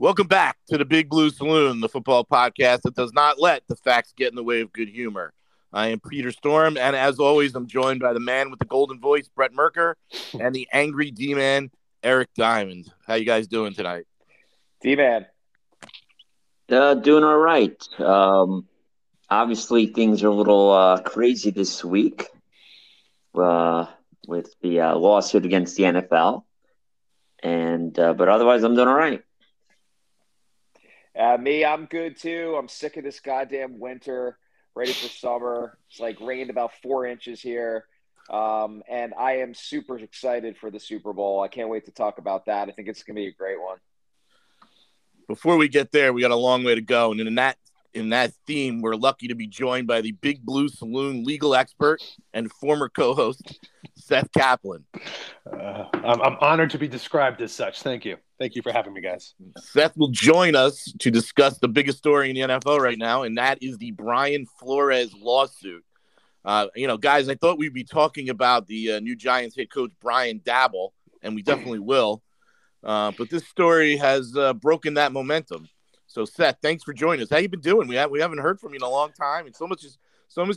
Welcome back to the Big Blue Saloon, the football podcast that does not let the facts get in the way of good humor. I am Peter Storm, and as always, I'm joined by the man with the golden voice, Brett Merker, and the angry D-man, Eric Diamond. How you guys doing tonight? D-man. Doing all right. Obviously, things are a little crazy this week with the lawsuit against the NFL. But otherwise, I'm doing all right. I'm good, too. I'm sick of this goddamn winter, ready for summer. It's like rained about 4 inches here. And I am super excited for the Super Bowl. I can't wait to talk about that. I think it's going to be a great one. Before we get there, we got a long way to go. And in that theme, we're lucky to be joined by the Big Blue Saloon legal expert and former co-host, Seth Kaplan. I'm honored to be described as such. Thank you. Thank you for having me, guys. Seth will join us to discuss the biggest story in the NFL right now, and that is the Brian Flores lawsuit. Guys, I thought we'd be talking about the new Giants head coach, Brian Daboll, and we definitely will. But this story has broken that momentum. So, Seth, thanks for joining us. How you been doing? We haven't heard from you in a long time, and so much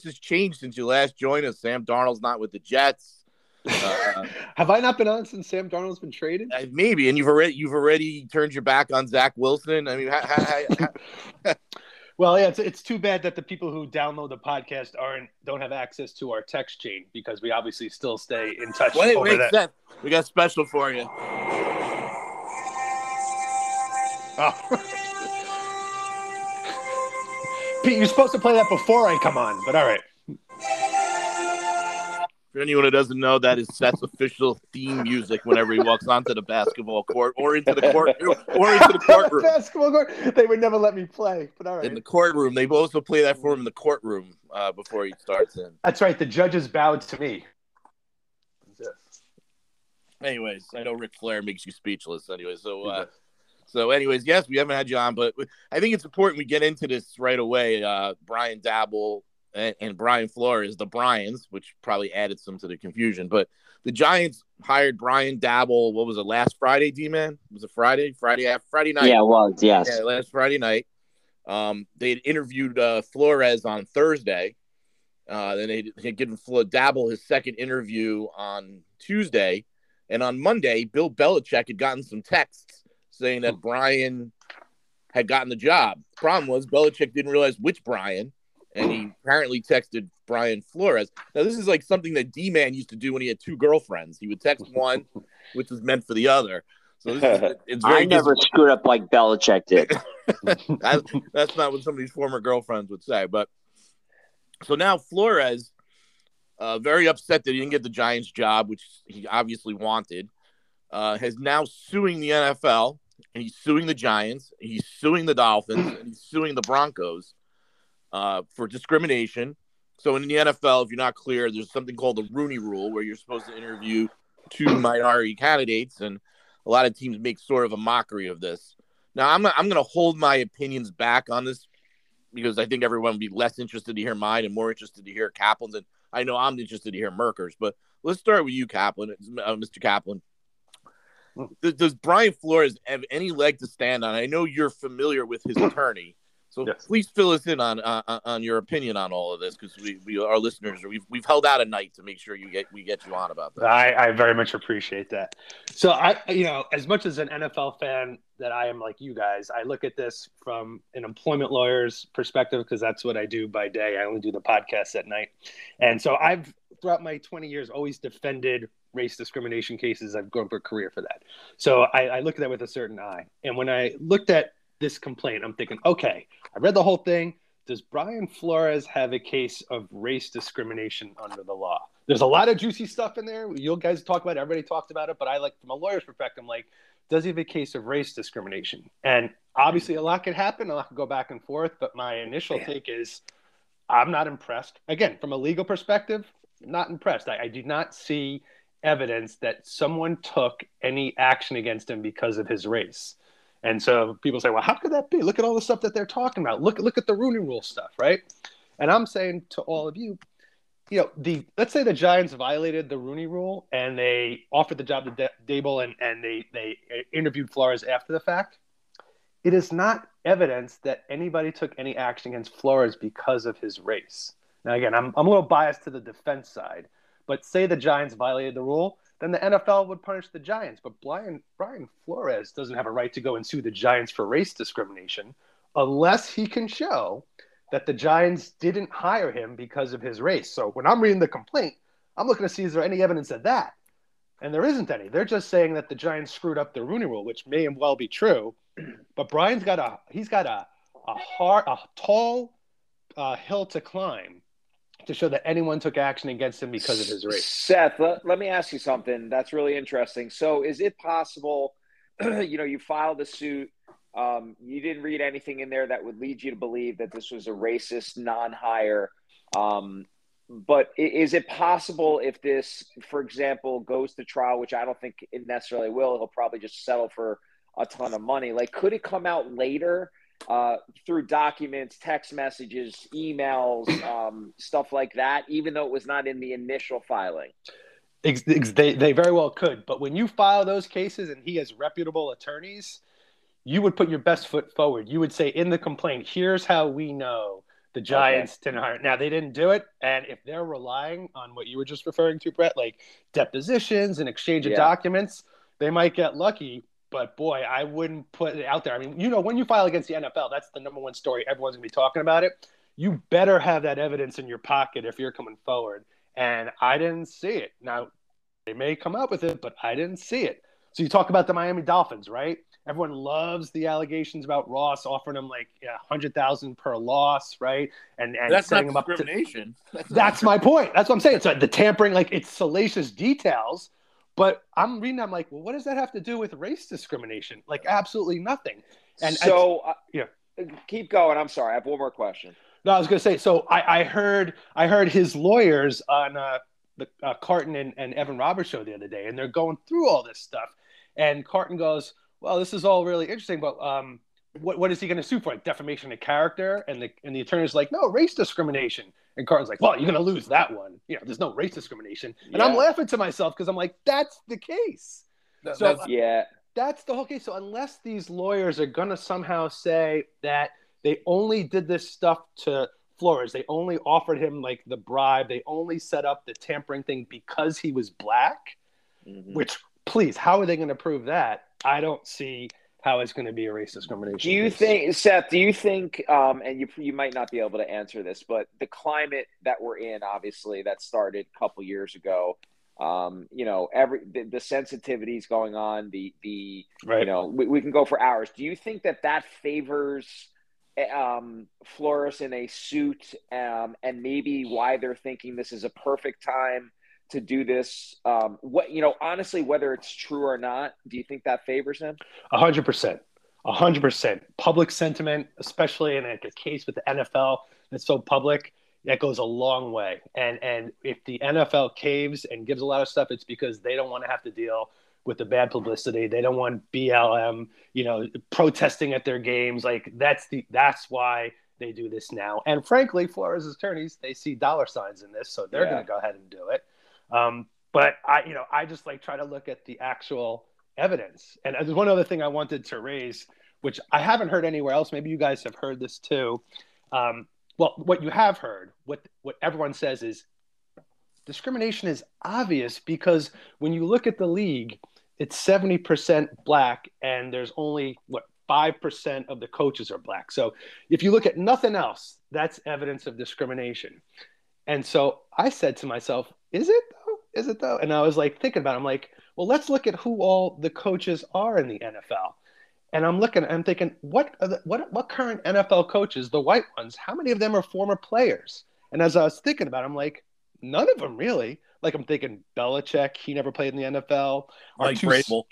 has changed since you last joined us. Sam Darnold's not with the Jets. Have I not been on since Sam Darnold's been traded? Maybe, and you've already turned your back on Zach Wilson. I mean, well, yeah, it's too bad that the people who download the podcast don't have access to our text chain because we obviously still stay in touch. Wait, Seth, we got special for you. Oh. Pete, you're supposed to play that before I come on, but all right. For anyone who doesn't know, that is Seth's official theme music whenever he walks onto the basketball court or into the courtroom. Basketball court? They would never let me play, but all right. In the courtroom. They also play that for him in the courtroom before he starts in. That's right. The judges bowed to me. Anyways, I know Ric Flair makes you speechless anyway, so... So, yes, we haven't had you on, but I think it's important we get into this right away. Brian Daboll and Brian Flores, the Bryans, which probably added some to the confusion. But the Giants hired Brian Daboll, what was it, last Friday, D-Man? Was it Friday? Friday night. Yeah, it was, yes. Yeah, last Friday night. They had interviewed Flores on Thursday. Then they had given Daboll his second interview on Tuesday. And on Monday, Bill Belichick had gotten some texts saying that Brian had gotten the job. The problem was Belichick didn't realize which Brian, and he apparently texted Brian Flores. Now, this is like something that D-Man used to do when he had two girlfriends. He would text one, which was meant for the other. So it's very I never screwed up like Belichick did. That's not what some of these former girlfriends would say. But so now Flores, very upset that he didn't get the Giants job, which he obviously wanted, has now suing the NFL. And he's suing the Giants, he's suing the Dolphins, and he's suing the Broncos for discrimination. So in the NFL, if you're not clear, there's something called the Rooney Rule where you're supposed to interview two minority candidates, and a lot of teams make sort of a mockery of this. Now, I'm going to hold my opinions back on this because I think everyone would be less interested to hear mine and more interested to hear Kaplan's. And I know I'm interested to hear Merker's, but let's start with you, Kaplan, Mr. Kaplan. Does Brian Flores have any leg to stand on? I know you're familiar with his attorney, so yes. Please fill us in on your opinion on all of this, because we our listeners, we've held out a night to make sure we get you on about that. I very much appreciate that. So as much as an NFL fan that I am, like you guys, I look at this from an employment lawyer's perspective because that's what I do by day. I only do the podcast at night, and so I've throughout my 20 years always defended race discrimination cases. I've grown up a career for that. So I look at that with a certain eye. And when I looked at this complaint, I'm thinking, okay, I read the whole thing. Does Brian Flores have a case of race discrimination under the law? There's a lot of juicy stuff in there. You guys talk about it. Everybody talked about it. But I like, from a lawyer's perspective, I'm like, does he have a case of race discrimination? And obviously a lot could happen. A lot could go back and forth. But my initial take is I'm not impressed. Again, from a legal perspective, not impressed. I did not see evidence that someone took any action against him because of his race. And so people say, well, how could that be? Look at all the stuff that they're talking about. Look at the Rooney Rule stuff, right? And I'm saying to all of you, let's say the Giants violated the Rooney Rule and they offered the job to Daboll and they interviewed Flores after the fact. It is not evidence that anybody took any action against Flores because of his race. Now, again, I'm a little biased to the defense side, but say the Giants violated the rule, then the NFL would punish the Giants. But Brian Flores doesn't have a right to go and sue the Giants for race discrimination unless he can show that the Giants didn't hire him because of his race. So when I'm reading the complaint, I'm looking to see is there any evidence of that. And there isn't any. They're just saying that the Giants screwed up the Rooney Rule, which may well be true. But Brian's got a tall hill to climb to show that anyone took action against him because of his race. Seth, let me ask you something that's really interesting. So is it possible, you filed a suit, you didn't read anything in there that would lead you to believe that this was a racist non-hire, but is it possible if this, for example, goes to trial, which I don't think it necessarily will, he'll probably just settle for a ton of money. Like, could it come out later through documents, text messages, emails, stuff like that, even though it was not in the initial filing? They very well could. But when you file those cases and he has reputable attorneys, you would put your best foot forward. You would say in the complaint, here's how we know the Giants didn't hire. Now, they didn't do it. And if they're relying on what you were just referring to, Brett, like depositions and exchange of documents, they might get lucky. But, boy, I wouldn't put it out there. I mean, when you file against the NFL, that's the number one story. Everyone's going to be talking about it. You better have that evidence in your pocket if you're coming forward. And I didn't see it. Now, they may come up with it, but I didn't see it. So you talk about the Miami Dolphins, right? Everyone loves the allegations about Ross offering him like $100,000 per loss, right? And that's setting not him discrimination. Up to, that's my point. That's what I'm saying. So the tampering, like it's salacious details. But I'm reading, I'm like, well, what does that have to do with race discrimination? Like, absolutely nothing. And so, keep going. I'm sorry. I have one more question. No, I was going to say, so I heard his lawyers on the Carton and Evan Roberts show the other day, and they're going through all this stuff. And Carton goes, well, this is all really interesting, but what is he going to sue for? Like defamation of character? And the attorney's like, no, race discrimination. And Carton's like, well, you're going to lose that one. There's no race discrimination. And I'm laughing to myself because I'm like, that's the case. That's the whole case. So unless these lawyers are going to somehow say that they only did this stuff to Flores, they only offered him like the bribe, they only set up the tampering thing because he was black, which please, how are they going to prove that? I don't see how it's going to be a race discrimination. Do you think, Seth, and you might not be able to answer this, but the climate that we're in, obviously, that started a couple years ago, the sensitivities going on, the right. We can go for hours. Do you think that favors Flores in a suit and maybe why they're thinking this is a perfect time to do this, honestly, whether it's true or not, do you think that favors him? 100%. Public sentiment, especially in a case with the NFL that's so public, that goes a long way. And if the NFL caves and gives a lot of stuff, it's because they don't want to have to deal with the bad publicity. They don't want BLM, protesting at their games. Like that's why they do this now. And frankly, Flores' attorneys, they see dollar signs in this, so they're going to go ahead and do it. But I just like try to look at the actual evidence. And there's one other thing I wanted to raise, which I haven't heard anywhere else. Maybe you guys have heard this too. Well, what you have heard, what everyone says is discrimination is obvious because when you look at the league, it's 70% black and there's only 5% of the coaches are black. So if you look at nothing else, that's evidence of discrimination. And so I said to myself, is it though? Is it though? And I was like thinking about it. I'm like, well, let's look at who all the coaches are in the NFL. And I'm thinking, what current NFL coaches, the white ones, how many of them are former players? And as I was thinking about it, I'm like, none of them really. Like I'm thinking Belichick, he never played in the NFL. Mike Vrabel.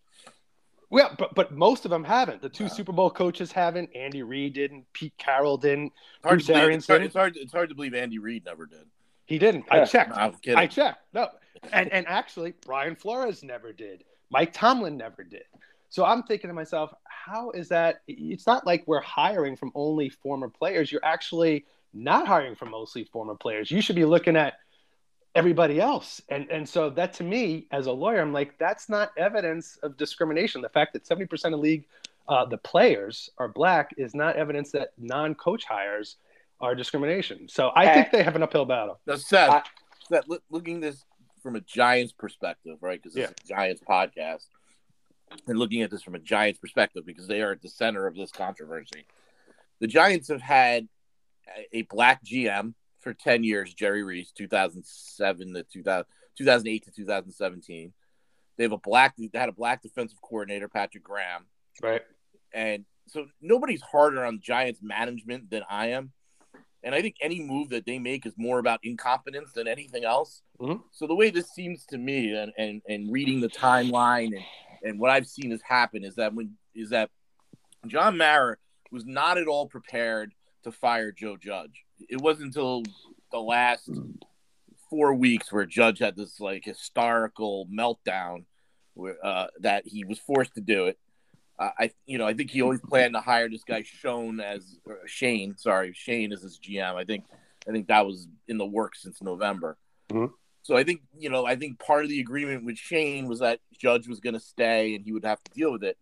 Yeah, but most of them haven't. The two Super Bowl coaches haven't. Andy Reid didn't. Pete Carroll didn't. It's hard to believe Andy Reid never did. He didn't. I checked. I checked. No. And actually, Brian Flores never did. Mike Tomlin never did. So I'm thinking to myself, how is that? It's not like we're hiring from only former players. You're actually not hiring from mostly former players. You should be looking at everybody else. And so that to me, as a lawyer, I'm like, that's not evidence of discrimination. The fact that 70% of league the players are black is not evidence that non-coach hires are discrimination. So I think they have an uphill battle. Now, Seth, looking at this from a Giants perspective, right? Because it's a Giants podcast. And looking at this from a Giants perspective, because they are at the center of this controversy. The Giants have had a black GM for 10 years, Jerry Reese, 2008 to 2017. They had a black defensive coordinator, Patrick Graham. Right. And so nobody's harder on Giants management than I am. And I think any move that they make is more about incompetence than anything else. Mm-hmm. So the way this seems to me, and reading the timeline and what I've seen has happened, is that John Mara was not at all prepared to fire Joe Judge. It wasn't until the last 4 weeks where Judge had this like historical meltdown where, that he was forced to do it. I think he always planned to hire this guy Shane as his GM. I think that was in the works since November. Mm-hmm. So I think part of the agreement with Shane was that Judge was going to stay and he would have to deal with it.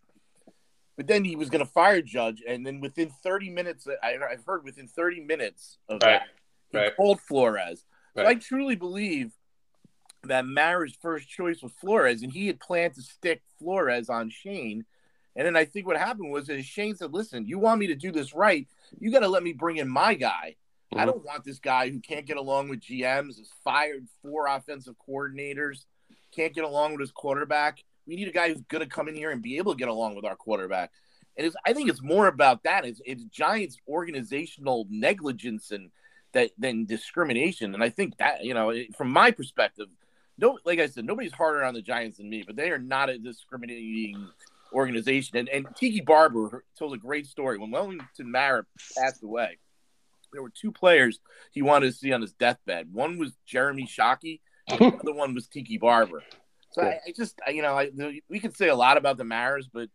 But then he was going to fire Judge, and then within 30 minutes, I've heard within 30 minutes of that, he called Flores. Right. So I truly believe that Mara's first choice was Flores, and he had planned to stick Flores on Shane. And then I think what happened was is Shane said, listen, you want me to do this right, you got to let me bring in my guy. Mm-hmm. I don't want this guy who can't get along with GMs, is fired 4 offensive coordinators, can't get along with his quarterback. We need a guy who's going to come in here and be able to get along with our quarterback. And I think it's more about that. It's Giants organizational negligence and that than discrimination. And I think that, from my perspective, like I said, nobody's harder on the Giants than me, but they are not a discriminating organization. And Tiki Barber told a great story. When Wellington Mara passed away, there were 2 players he wanted to see on his deathbed. One was Jeremy Shockey, and the other one was Tiki Barber. So cool. We can say a lot about the Maras, but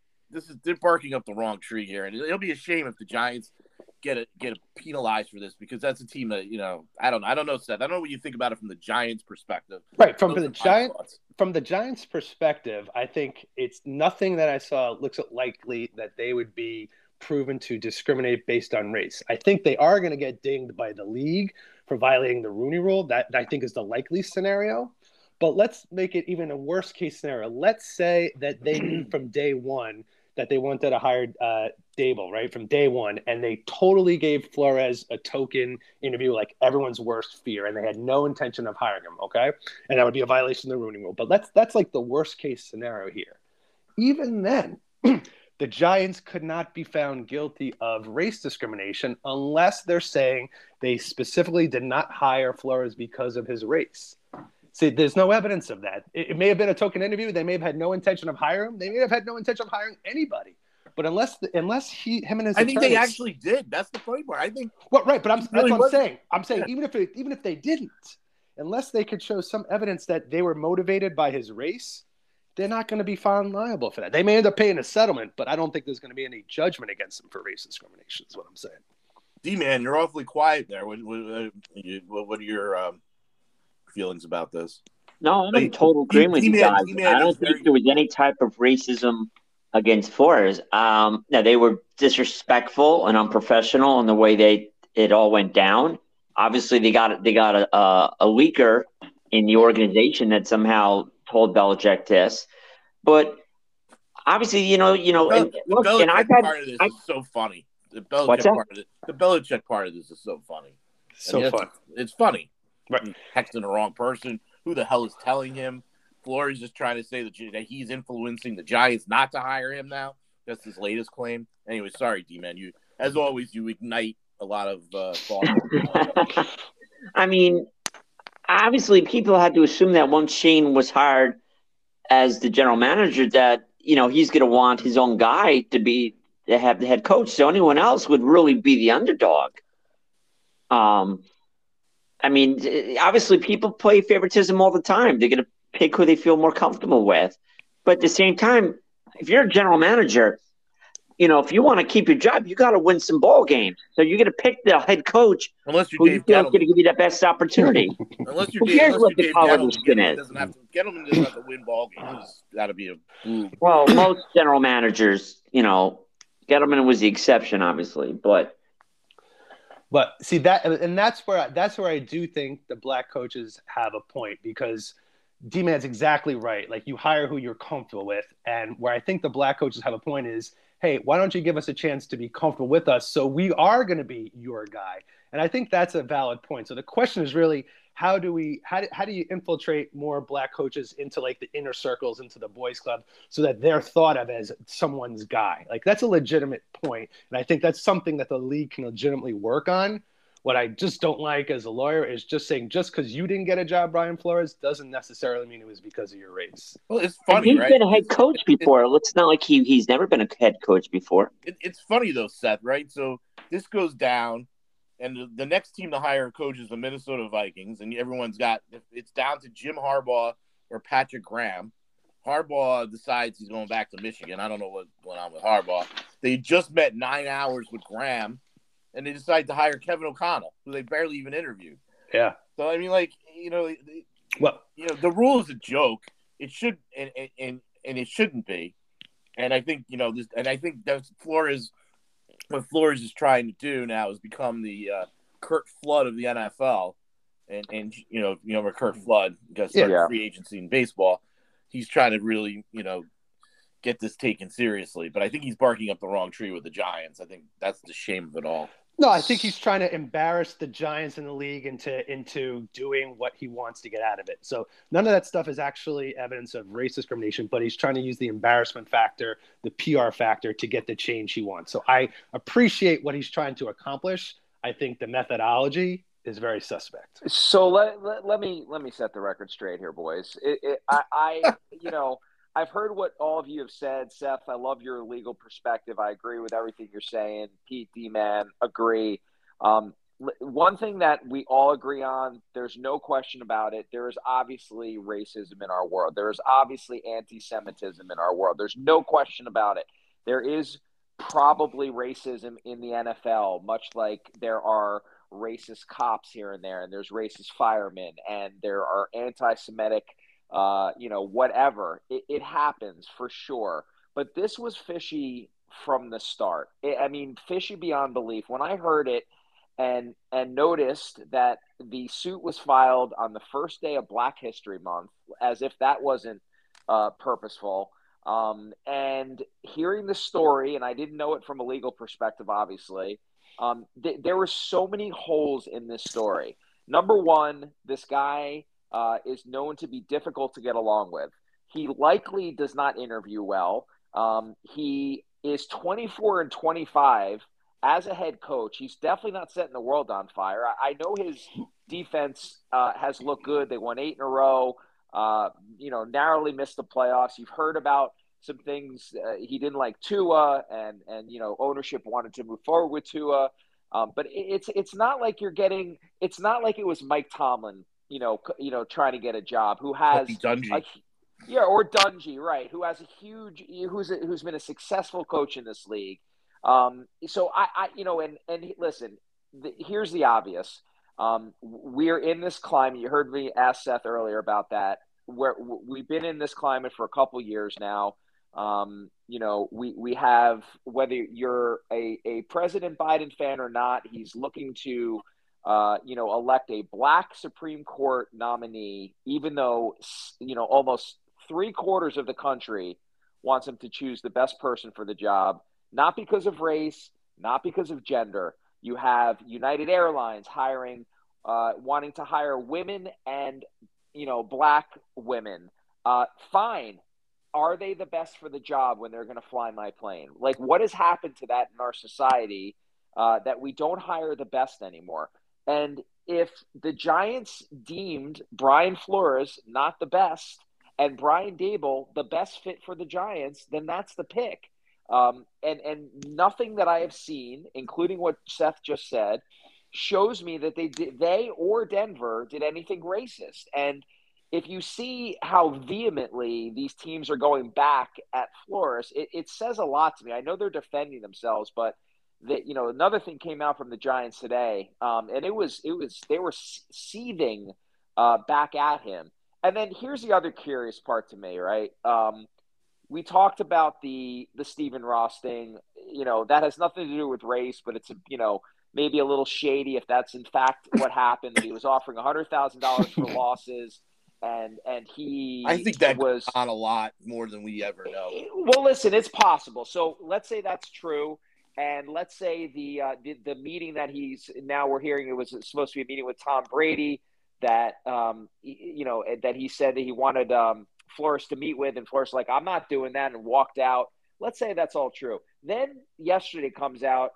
they're barking up the wrong tree here, and it'll be a shame if the Giants get penalized for this, because that's a team that I don't know, Seth. I don't know what you think about it from the Giants' perspective. Right, from the Giants' perspective, I think it's nothing that I saw looks likely that they would be proven to discriminate based on race. I think they are going to get dinged by the league for violating the Rooney Rule. That I think is the likely scenario. But let's make it even a worst-case scenario. Let's say that they knew from day one that they wanted to hire Daboll, right, from day one, and they totally gave Flores a token interview, like everyone's worst fear, and they had no intention of hiring him, okay? And that would be a violation of the Rooney Rule. But that's like the worst-case scenario here. Even then, the Giants could not be found guilty of race discrimination unless they're saying they specifically did not hire Flores because of his race. See, there's no evidence of that. It may have been a token interview. They may have had no intention of hiring him. They may have had no intention of hiring anybody. But unless him and his attorneys, I think they actually did. That's the funny part. I think. Well, right, but I'm saying even if they didn't, unless they could show some evidence that they were motivated by his race, they're not going to be found liable for that. They may end up paying a settlement, but I don't think there's going to be any judgment against them for race discrimination. Is what I'm saying. D-man, you're awfully quiet there. What are your feelings about this? No, I'm in total agreement with you guys. I don't think there was any type of racism against Flores. No, they were disrespectful and unprofessional in the way it all went down. Obviously, they got a leaker in the organization that somehow told Belichick this, but obviously, The Belichick part of this is so funny. It's funny. Right. Texting the wrong person. Who the hell is telling him? Flores is trying to say that he's influencing the Giants not to hire him now. That's his latest claim. Anyway, sorry, D-Man. You, as always, you ignite a lot of thought. I mean, obviously, people had to assume that once Shane was hired as the general manager, that he's going to want his own guy to have the head coach. So anyone else would really be the underdog. I mean, obviously, people play favoritism all the time. They're going to pick who they feel more comfortable with. But at the same time, if you're a general manager, if you want to keep your job, you got to win some ball games. So you're going to pick the head coach unless you're who Dave you feel is going to give you the best opportunity. Unless you're Dave Gettleman doesn't have to win ball games. That'll be a. Well, most general managers, Gettleman was the exception, obviously, but see that, and that's where I do think the black coaches have a point, because D-Man's exactly right. Like, you hire who you're comfortable with, and where I think the black coaches have a point is, hey, why don't you give us a chance to be comfortable with us, so we are going to be your guy? And I think that's a valid point. So the question is really, how do you infiltrate more black coaches into, like, the inner circles, into the boys club, so that they're thought of as someone's guy? Like, that's a legitimate point, and I think that's something that the league can legitimately work on. What I just don't like as a lawyer is just saying, just because you didn't get a job, Brian Flores, doesn't necessarily mean it was because of your race. Well, it's funny, he's right? He's been a head coach before. It's not like he's never been a head coach before. It's funny, though, Seth, right? So this goes down, and the next team to hire a coach is the Minnesota Vikings, and everyone's got – it's down to Jim Harbaugh or Patrick Graham. Harbaugh decides he's going back to Michigan. I don't know what's going on with Harbaugh. They just met 9 hours with Graham. And they decide to hire Kevin O'Connell, who they barely even interviewed. Yeah. So, I mean, like, you know, the rule is a joke. It should and it shouldn't be. And I think, you know, this, and I think that's what Flores is trying to do now is become the Kurt Flood of the NFL. And you know where Kurt Flood got started free agency in baseball. He's trying to really, you know, get this taken seriously. But I think he's barking up the wrong tree with the Giants. I think that's the shame of it all. No, I think he's trying to embarrass the Giants in the league into doing what he wants to get out of it. So none of that stuff is actually evidence of race discrimination, but he's trying to use the embarrassment factor, the PR factor, to get the change he wants. So I appreciate what he's trying to accomplish. I think the methodology is very suspect. So let me set the record straight here, boys. I've heard what all of you have said. Seth, I love your legal perspective. I agree with everything you're saying. Pete, D-Man, agree. One thing that we all agree on, there's no question about it, there is obviously racism in our world. There is obviously anti-Semitism in our world. There's no question about it. There is probably racism in the NFL, much like there are racist cops here and there, and there's racist firemen, and there are anti-Semitic whatever. It happens for sure. But this was fishy from the start. Fishy beyond belief. When I heard it and noticed that the suit was filed on the first day of Black History Month, as if that wasn't purposeful, and hearing the story, and I didn't know it from a legal perspective, obviously, there were so many holes in this story. Number one, this guy is known to be difficult to get along with. He likely does not interview well. He is 24 and 25 as a head coach. He's definitely not setting the world on fire. I know his defense has looked good. They won 8 in a row, narrowly missed the playoffs. You've heard about some things. He didn't like Tua, and ownership wanted to move forward with Tua. But it's not like you're getting – it's not like it was Mike Tomlin, trying to get a job, who has Dungy, right? Who has who's been a successful coach in this league. So I listen, here's the obvious. We're in this climate. You heard me ask Seth earlier about that, where we've been in this climate for a couple years now. We have, whether you're a President Biden fan or not, he's looking to elect a black Supreme Court nominee, even though, almost 3/4 of the country wants him to choose the best person for the job, not because of race, not because of gender. You have United Airlines wanting to hire women and, black women. Fine. Are they the best for the job when they're going to fly my plane? Like, what has happened to that in our society that we don't hire the best anymore? And if the Giants deemed Brian Flores not the best and Brian Daboll the best fit for the Giants, then that's the pick. And nothing that I have seen, including what Seth just said, shows me that they or Denver did anything racist. And if you see how vehemently these teams are going back at Flores, it says a lot to me. I know they're defending themselves, but another thing came out from the Giants today, and it was they were seething back at him. And then here's the other curious part to me, right? We talked about the Stephen Ross thing. you know, that has nothing to do with race, but it's, you know, maybe a little shady if that's in fact what happened. He was offering $100,000 for losses. And he, I think that was on a lot more than we ever know. Well, listen, it's possible. So let's say that's true, and let's say the meeting that he's now we're hearing it was supposed to be a meeting with Tom Brady that you know that he said that he wanted Flores to meet with, and Flores was like, I'm not doing that, and walked out. Let's say that's all true. Then yesterday comes out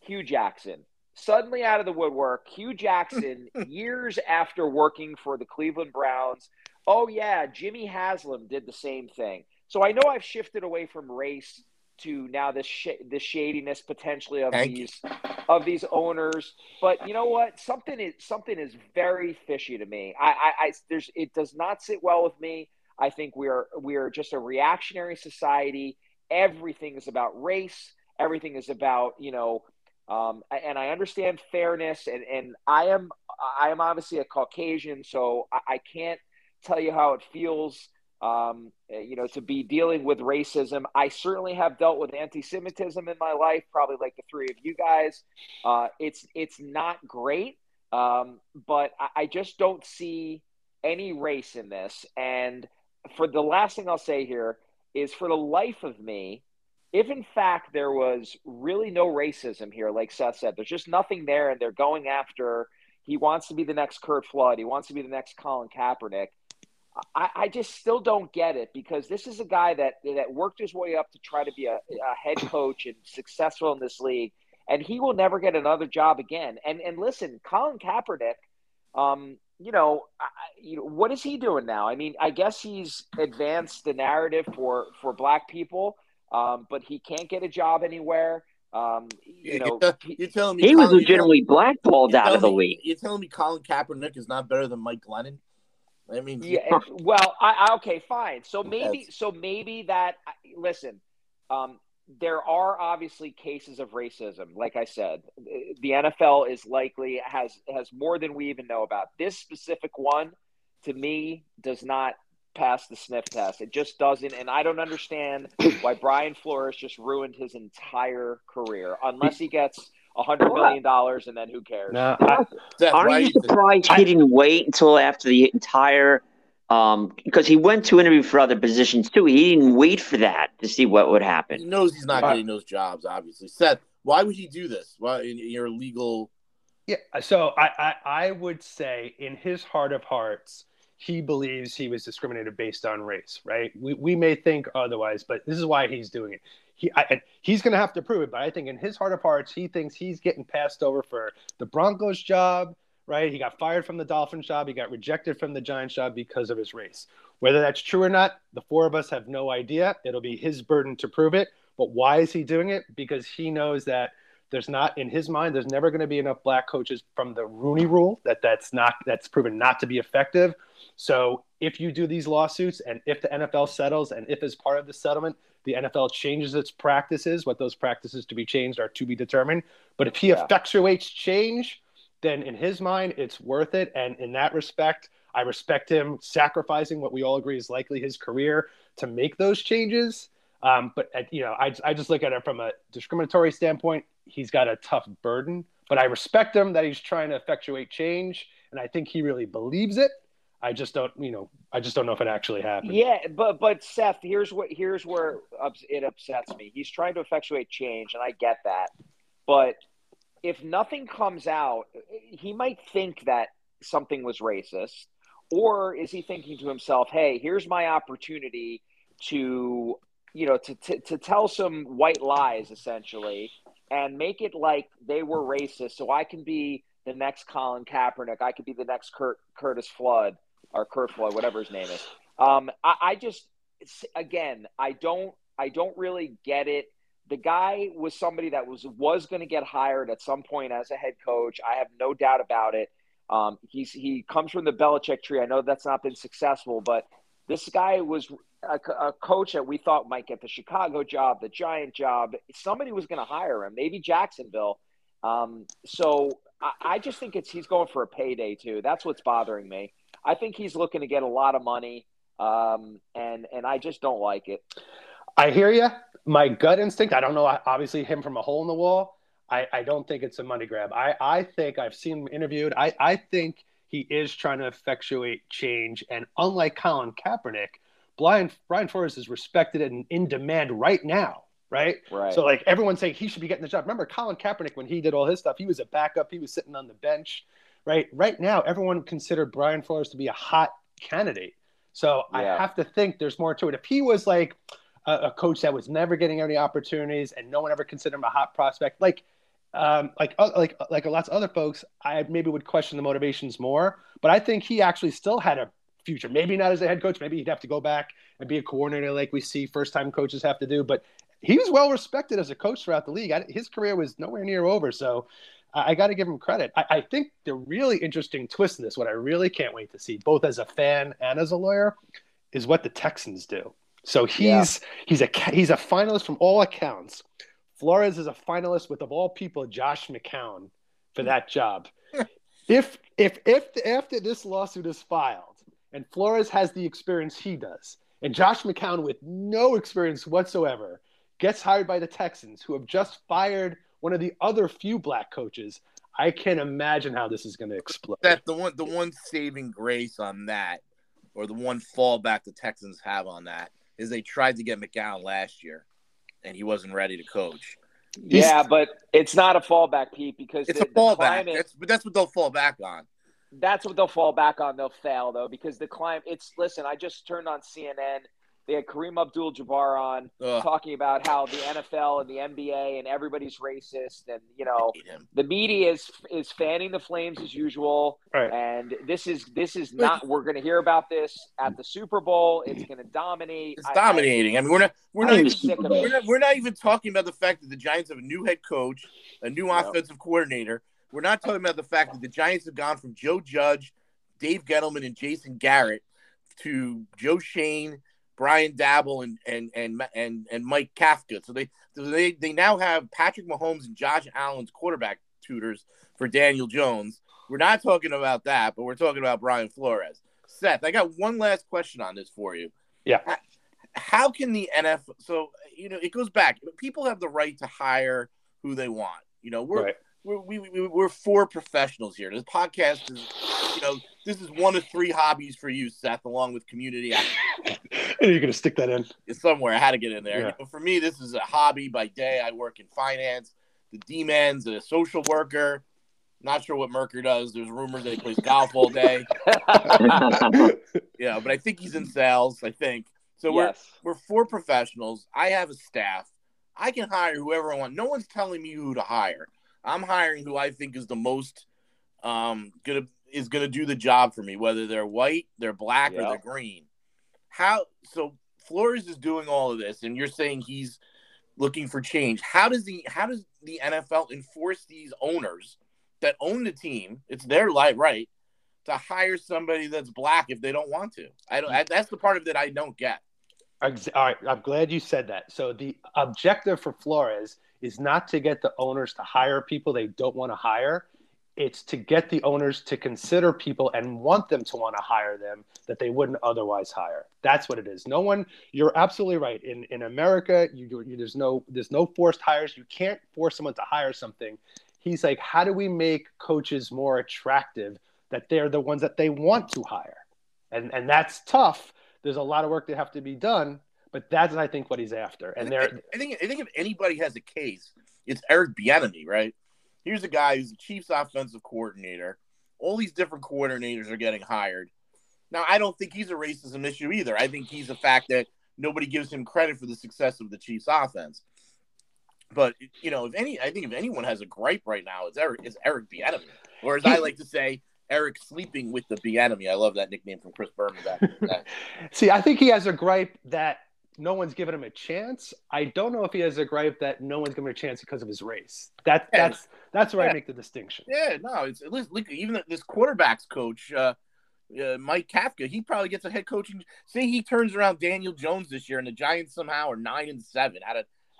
Hugh Jackson. Suddenly out of the woodwork, Hugh Jackson, years after working for the Cleveland Browns, oh, yeah, Jimmy Haslam did the same thing. So I know I've shifted away from race to now this shadiness potentially of these owners. But you know what? Something is very fishy to me. It does not sit well with me. I think we are just a reactionary society. Everything is about race. Everything is about, you know, and I understand fairness, and I am obviously a Caucasian, so I can't tell you how it feels, you know, to be dealing with racism. I certainly have dealt with anti-Semitism in my life, probably like the three of you guys. It's not great, but I just don't see any race in this. And for the last thing I'll say here is, for the life of me, if in fact there was really no racism here, like Seth said, there's just nothing there, and they're going after, he wants to be the next Kurt Flood, he wants to be the next Colin Kaepernick, I just still don't get it, because this is a guy that worked his way up to try to be a head coach and successful in this league, and he will never get another job again. And listen, Colin Kaepernick, what is he doing now? I mean, I guess he's advanced the narrative for black people. But he can't get a job anywhere. You're telling me he was legitimately blackballed out of the league. You're telling me Colin Kaepernick is not better than Mike Glennon? I mean, yeah. Well, okay, fine. So maybe that. Listen, there are obviously cases of racism. Like I said, the NFL is likely has more than we even know about. This specific one, to me, does not pass the sniff test. It just doesn't, and I don't understand why Brian Flores just ruined his entire career, unless he gets $100 million, and then who cares? No, aren't you surprised he didn't wait until after the entire because he went to interview for other positions too. He didn't wait for that to see what would happen. He knows he's not getting those jobs, obviously. Seth, why would he do this? Why, in your legal... Yeah, so I would say in his heart of hearts, he believes he was discriminated based on race, right? We may think otherwise, but this is why he's doing it. He's going to have to prove it, but I think in his heart of hearts, he thinks he's getting passed over for the Broncos job, right? He got fired from the Dolphins job. He got rejected from the Giants job because of his race. Whether that's true or not, the four of us have no idea. It'll be his burden to prove it, but why is he doing it? Because he knows that there's not, in his mind, there's never going to be enough black coaches from the Rooney Rule. That's proven not to be effective. So if you do these lawsuits, and if the NFL settles, and if as part of the settlement, the NFL changes its practices, what those practices to be changed are to be determined. But if he effectuates change, then in his mind, it's worth it. And in that respect, I respect him sacrificing what we all agree is likely his career to make those changes. I just look at it from a discriminatory standpoint. He's got a tough burden, but I respect him that he's trying to effectuate change. And I think he really believes it. I just don't know if it actually happened. Yeah, but Seth, here's where it upsets me. He's trying to effectuate change, and I get that. But if nothing comes out, he might think that something was racist, or is he thinking to himself, "Hey, here's my opportunity to, you know, to tell some white lies essentially, and make it like they were racist, so I can be the next Colin Kaepernick, I could be the next Kurt Flood." Or Kurt Floyd, whatever his name is. I don't really get it. The guy was somebody that was going to get hired at some point as a head coach. I have no doubt about it. He comes from the Belichick tree. I know that's not been successful, but this guy was a coach that we thought might get the Chicago job, the Giant job. Somebody was going to hire him, maybe Jacksonville. So I just think he's going for a payday too. That's what's bothering me. I think he's looking to get a lot of money, and I just don't like it. I hear you. my gut instinct, I don't know, obviously him from a hole in the wall, I don't think it's a money grab. I think I've seen him interviewed. I think he is trying to effectuate change. And unlike Colin Kaepernick, Brian Flores is respected and in demand right now, right? Right. So, like, everyone's saying he should be getting the job. Remember, Colin Kaepernick, when he did all his stuff, he was a backup. He was sitting on the bench, right? Right now, everyone considered Brian Flores to be a hot candidate. So yeah. I have to think there's more to it. If he was, like, a coach that was never getting any opportunities and no one ever considered him a hot prospect, like lots of other folks, I maybe would question the motivations more, but I think he actually still had a future. Maybe not as a head coach. Maybe he'd have to go back and be a coordinator like we see first-time coaches have to do, but he was well-respected as a coach throughout the league. His career was nowhere near over, so I got to give him credit. I think the really interesting twist in this, what I really can't wait to see, both as a fan and as a lawyer, is what the Texans do. So he's a finalist from all accounts. Flores is a finalist with, of all people, Josh McCown for that job. if after this lawsuit is filed and Flores has the experience he does and Josh McCown with no experience whatsoever gets hired by the Texans, who have just fired one of the other few black coaches, I can't imagine how this is going to explode. That's the one saving grace on that, or the one fallback the Texans have on that, is they tried to get McCown last year, and he wasn't ready to coach. Yeah, but it's not a fallback, Pete, because it's a fallback. Climate, that's what they'll fall back on. That's what they'll fall back on. They'll fail, though, because the climate – listen, I just turned on CNN. They had Kareem Abdul-Jabbar on talking about how the NFL and the NBA and everybody's racist. And, you know, the media is fanning the flames as usual. Right. And this is not – we're going to hear about this at the Super Bowl. It's going to dominate. It's dominating. I mean, we're not even talking about the fact that the Giants have a new head coach, a new offensive coordinator. We're not talking about the fact that the Giants have gone from Joe Judge, Dave Gettleman, and Jason Garrett to Joe Schoen, Brian Daboll, and Mike Kafka. So they now have Patrick Mahomes and Josh Allen's quarterback tutors for Daniel Jones. We're not talking about that, but we're talking about Brian Flores. Seth, I got one last question on this for you. Yeah. How can the NFL – so, you know, it goes back. People have the right to hire who they want. You know, we're four professionals here. This podcast is, you know, this is one of three hobbies for you, Seth, along with community. You're going to stick that in somewhere. I had to get in there. Yeah. You know, for me, this is a hobby by day. I work in finance. The D-man's a social worker. Not sure what Merker does. There's rumors that he plays golf all day. Yeah, but I think he's in sales, I think. So we're four professionals. I have a staff. I can hire whoever I want. No one's telling me who to hire. I'm hiring who I think is the most going to do the job for me, whether they're white, they're black, or they're green. So Flores is doing all of this, and you're saying he's looking for change. How does the NFL enforce these owners that own the team? It's their right to hire somebody that's black if they don't want to. That's the part of it I don't get. All right, I'm glad you said that. So the objective for Flores is not to get the owners to hire people they don't want to hire. It's to get the owners to consider people and want them to want to hire them that they wouldn't otherwise hire. That's what it is. No one, you're absolutely right. In America, there's no forced hires. You can't force someone to hire something. He's like, how do we make coaches more attractive that they're the ones that they want to hire? And that's tough. There's a lot of work that have to be done, but that's, I think, what he's after. And I think if anybody has a case, it's Eric Bieniemy, right? Here's a guy who's the Chiefs offensive coordinator. All these different coordinators are getting hired. Now, I don't think he's a racism issue either. I think he's a fact that nobody gives him credit for the success of the Chiefs offense. But, you know, if anyone has a gripe right now, it's Eric Bieniemy. Or as I like to say, Eric sleeping with the Bieniemy. I love that nickname from Chris Berman back in the day. See, I think he has a gripe that no one's given him a chance. I don't know if he has a gripe that no one's given him a chance because of his race. That's where I make the distinction. Yeah, no, it's look, even this quarterback's coach, Mike Kafka, he probably gets a head coaching. Say he turns around Daniel Jones this year, and the Giants somehow are 9-7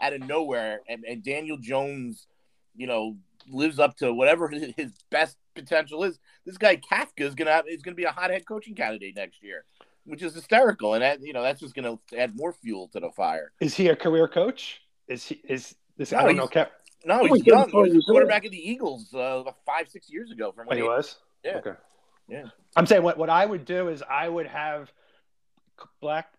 out of nowhere, and Daniel Jones, you know, lives up to whatever his best potential is. This guy Kafka is gonna be a hot head coaching candidate next year. which is hysterical. And that, you know, that's just going to add more fuel to the fire. Is he a career coach? No, he's young. He was quarterback of the Eagles 5-6 years ago. From when he was? Yeah. Okay. Yeah. I'm saying what I would do is I would have black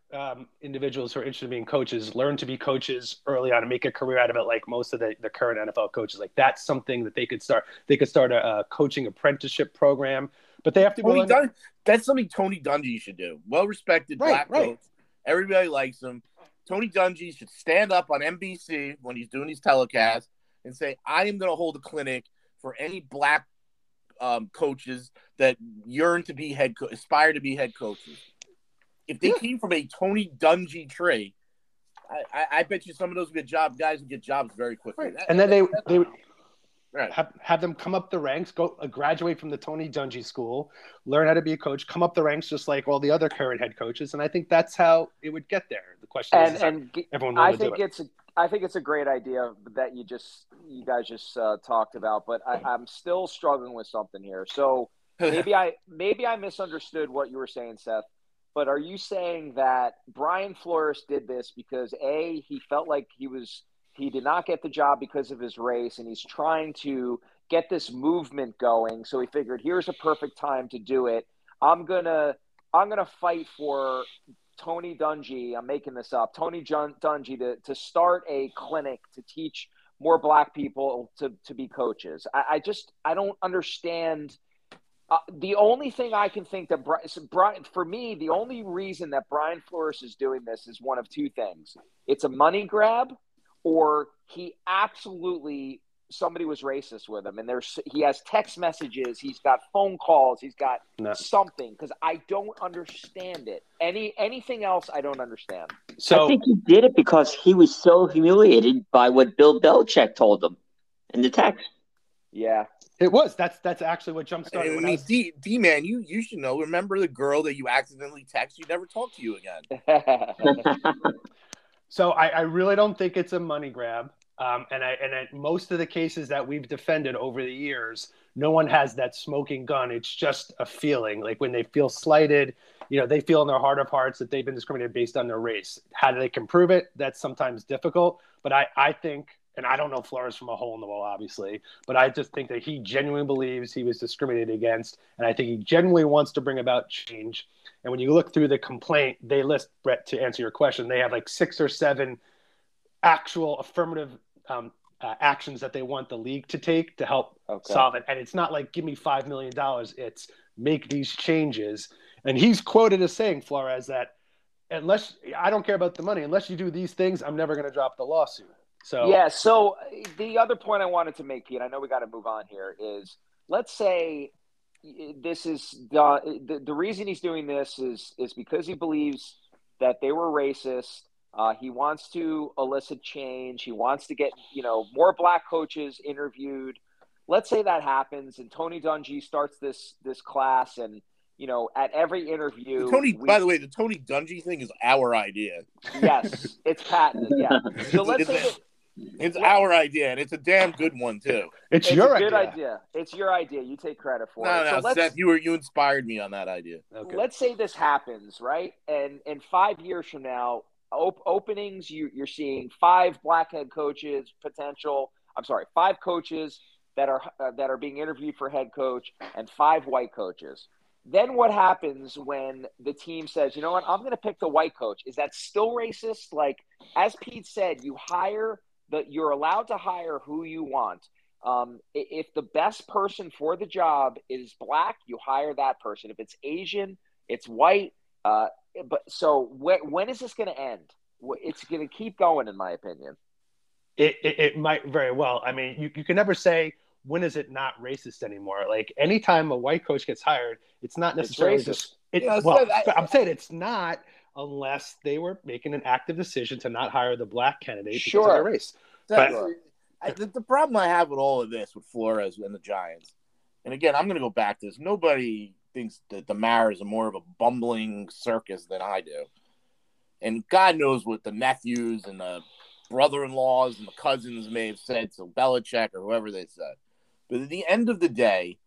individuals who are interested in being coaches learn to be coaches early on and make a career out of it, like most of the current NFL coaches. Like, that's something that they could start. They could start a coaching apprenticeship program, but they have to be that's something Tony Dungy should do. Well-respected black coach. Everybody likes him. Tony Dungy should stand up on NBC when he's doing these telecasts and say, I am going to hold a clinic for any black coaches that yearn to be aspire to be head coaches. If they came from a Tony Dungy tree, I bet you some of those guys would get jobs very quickly. Right. And then they would have them come up the ranks, go graduate from the Tony Dungy school, learn how to be a coach, come up the ranks just like all the other current head coaches. And I think that's how it would get there. The question is everyone will do it. I think it's a great idea that you guys just talked about, but I'm still struggling with something here. So maybe I misunderstood what you were saying, Seth. But are you saying that Brian Flores did this because A, he felt like he did not get the job because of his race, and he's trying to get this movement going? So he figured, here's a perfect time to do it. I'm gonna fight for Tony Dungy. I'm making this up. Tony Dungy to start a clinic to teach more black people to be coaches. I don't understand. The only thing I can think that the only reason that Brian Flores is doing this is one of two things. It's a money grab, or somebody was racist with him, and he has text messages, he's got phone calls, he's got something, because I don't understand it. Anything else I don't understand. So I think he did it because he was so humiliated by what Bill Belichick told him in the text. Yeah. It was. That's actually what jump-started. I mean, D-Man, you should know. Remember the girl that you accidentally text? You never talk to you again. So I really don't think it's a money grab. And most of the cases that we've defended over the years, no one has that smoking gun. It's just a feeling. Like, when they feel slighted, you know, they feel in their heart of hearts that they've been discriminated based on their race. How they can prove it, that's sometimes difficult. But I think – and I don't know Flores from a hole in the wall, obviously, but I just think that he genuinely believes he was discriminated against, and I think he genuinely wants to bring about change. And when you look through the complaint, they list, Brett, to answer your question, they have like 6 or 7 actual affirmative actions that they want the league to take to help solve it. And it's not like, give me $5 million. It's make these changes. And he's quoted as saying, Flores, that unless I don't care about the money, unless you do these things, I'm never going to drop the lawsuit. So yeah, so the other point I wanted to make, Pete, I know we got to move on here, is let's say this is the reason he's doing this is because he believes that they were racist. He wants to elicit change. He wants to get, you know, more black coaches interviewed. Let's say that happens, and Tony Dungy starts this class, and you know, at every interview. By the way, the Tony Dungy thing is our idea. Yes, it's patented. Yeah, so let's say that. It's our idea, and it's a damn good one too. It's your idea. It's your idea. You take credit for it. No, so Seth, you inspired me on that idea. Okay. Let's say this happens, right? And 5 years from now, openings you're seeing 5 black head coaches potential. I'm sorry, 5 coaches that are being interviewed for head coach, and 5 white coaches. Then what happens when the team says, you know what, I'm going to pick the white coach? Is that still racist? Like, as Pete said, you're allowed to hire who you want. If the best person for the job is black, you hire that person. If it's Asian, it's white. When is this going to end? It's going to keep going, in my opinion. It might very well. I mean, you can never say, when is it not racist anymore? Like, anytime a white coach gets hired, it's not necessarily racist. I'm saying it's not, unless they were making an active decision to not hire the black candidate because of their race. The problem I have with all of this, with Flores and the Giants, and again, I'm going to go back to this. Nobody thinks that the Maras are more of a bumbling circus than I do. And God knows what the nephews and the brother-in-laws and the cousins may have said, so Belichick or whoever they said. But at the end of the day,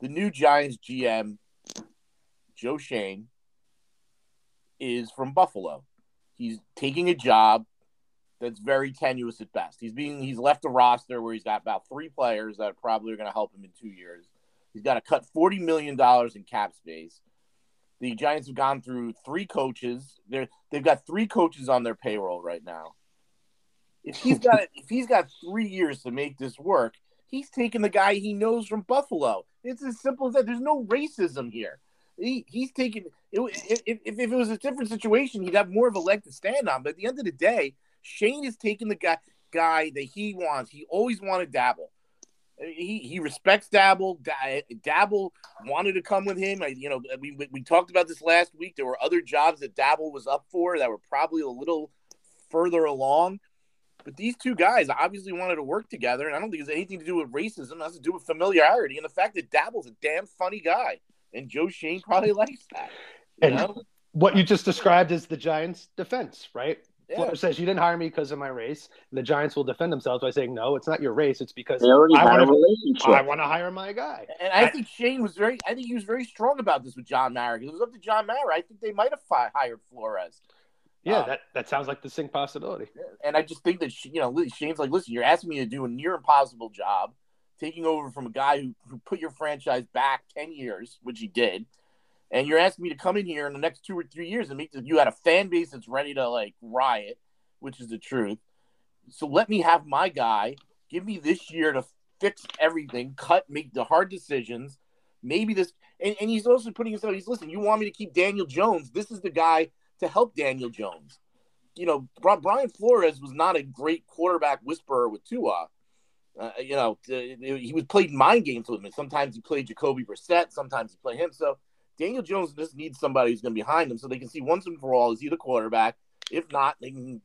the new Giants GM, Joe Schoen, is from Buffalo. He's taking a job that's very tenuous at best. He's left a roster where he's got about three players that probably are going to help him in 2 years. He's got to cut $40 million in cap space. The Giants have gone through three coaches. They've got three coaches on their payroll right now. If he's got 3 years to make this work, he's taking the guy he knows from Buffalo. It's as simple as that. There's no racism here. He's taking if it was a different situation, he'd have more of a leg to stand on. But at the end of the day, Shane is taking the guy that he wants. He always wanted Daboll. He respects Daboll. Daboll wanted to come with him. We talked about this last week. There were other jobs that Daboll was up for that were probably a little further along. But these two guys obviously wanted to work together, and I don't think it has anything to do with racism. It has to do with familiarity and the fact that Daboll's a damn funny guy, and Joe Schoen probably likes that. You know? What you just described is the Giants' defense, right? Yeah. Flores says, you didn't hire me because of my race. And the Giants will defend themselves by saying, no, it's not your race. It's because I want to hire my guy. And I think Shane was very strong about this with John Mara. It was up to John Mara. I think they might have hired Flores. Yeah, that sounds like the distinct possibility. And I just think that, Shane's like, listen, you're asking me to do a near impossible job, taking over from a guy who put your franchise back 10 years, which he did. And you're asking me to come in here in the next 2 or 3 years and make this. You had a fan base that's ready to riot, which is the truth. So let me have my guy. Give me this year to fix everything, make the hard decisions. Maybe this, and he's also putting himself. He's listen. You want me to keep Daniel Jones? This is the guy to help Daniel Jones. Brian Flores was not a great quarterback whisperer with Tua. He was played mind games with him. And sometimes he played Jacoby Brissett. Sometimes he played him. So Daniel Jones just needs somebody who's going to be behind him so they can see once and for all is he the quarterback. If not, they can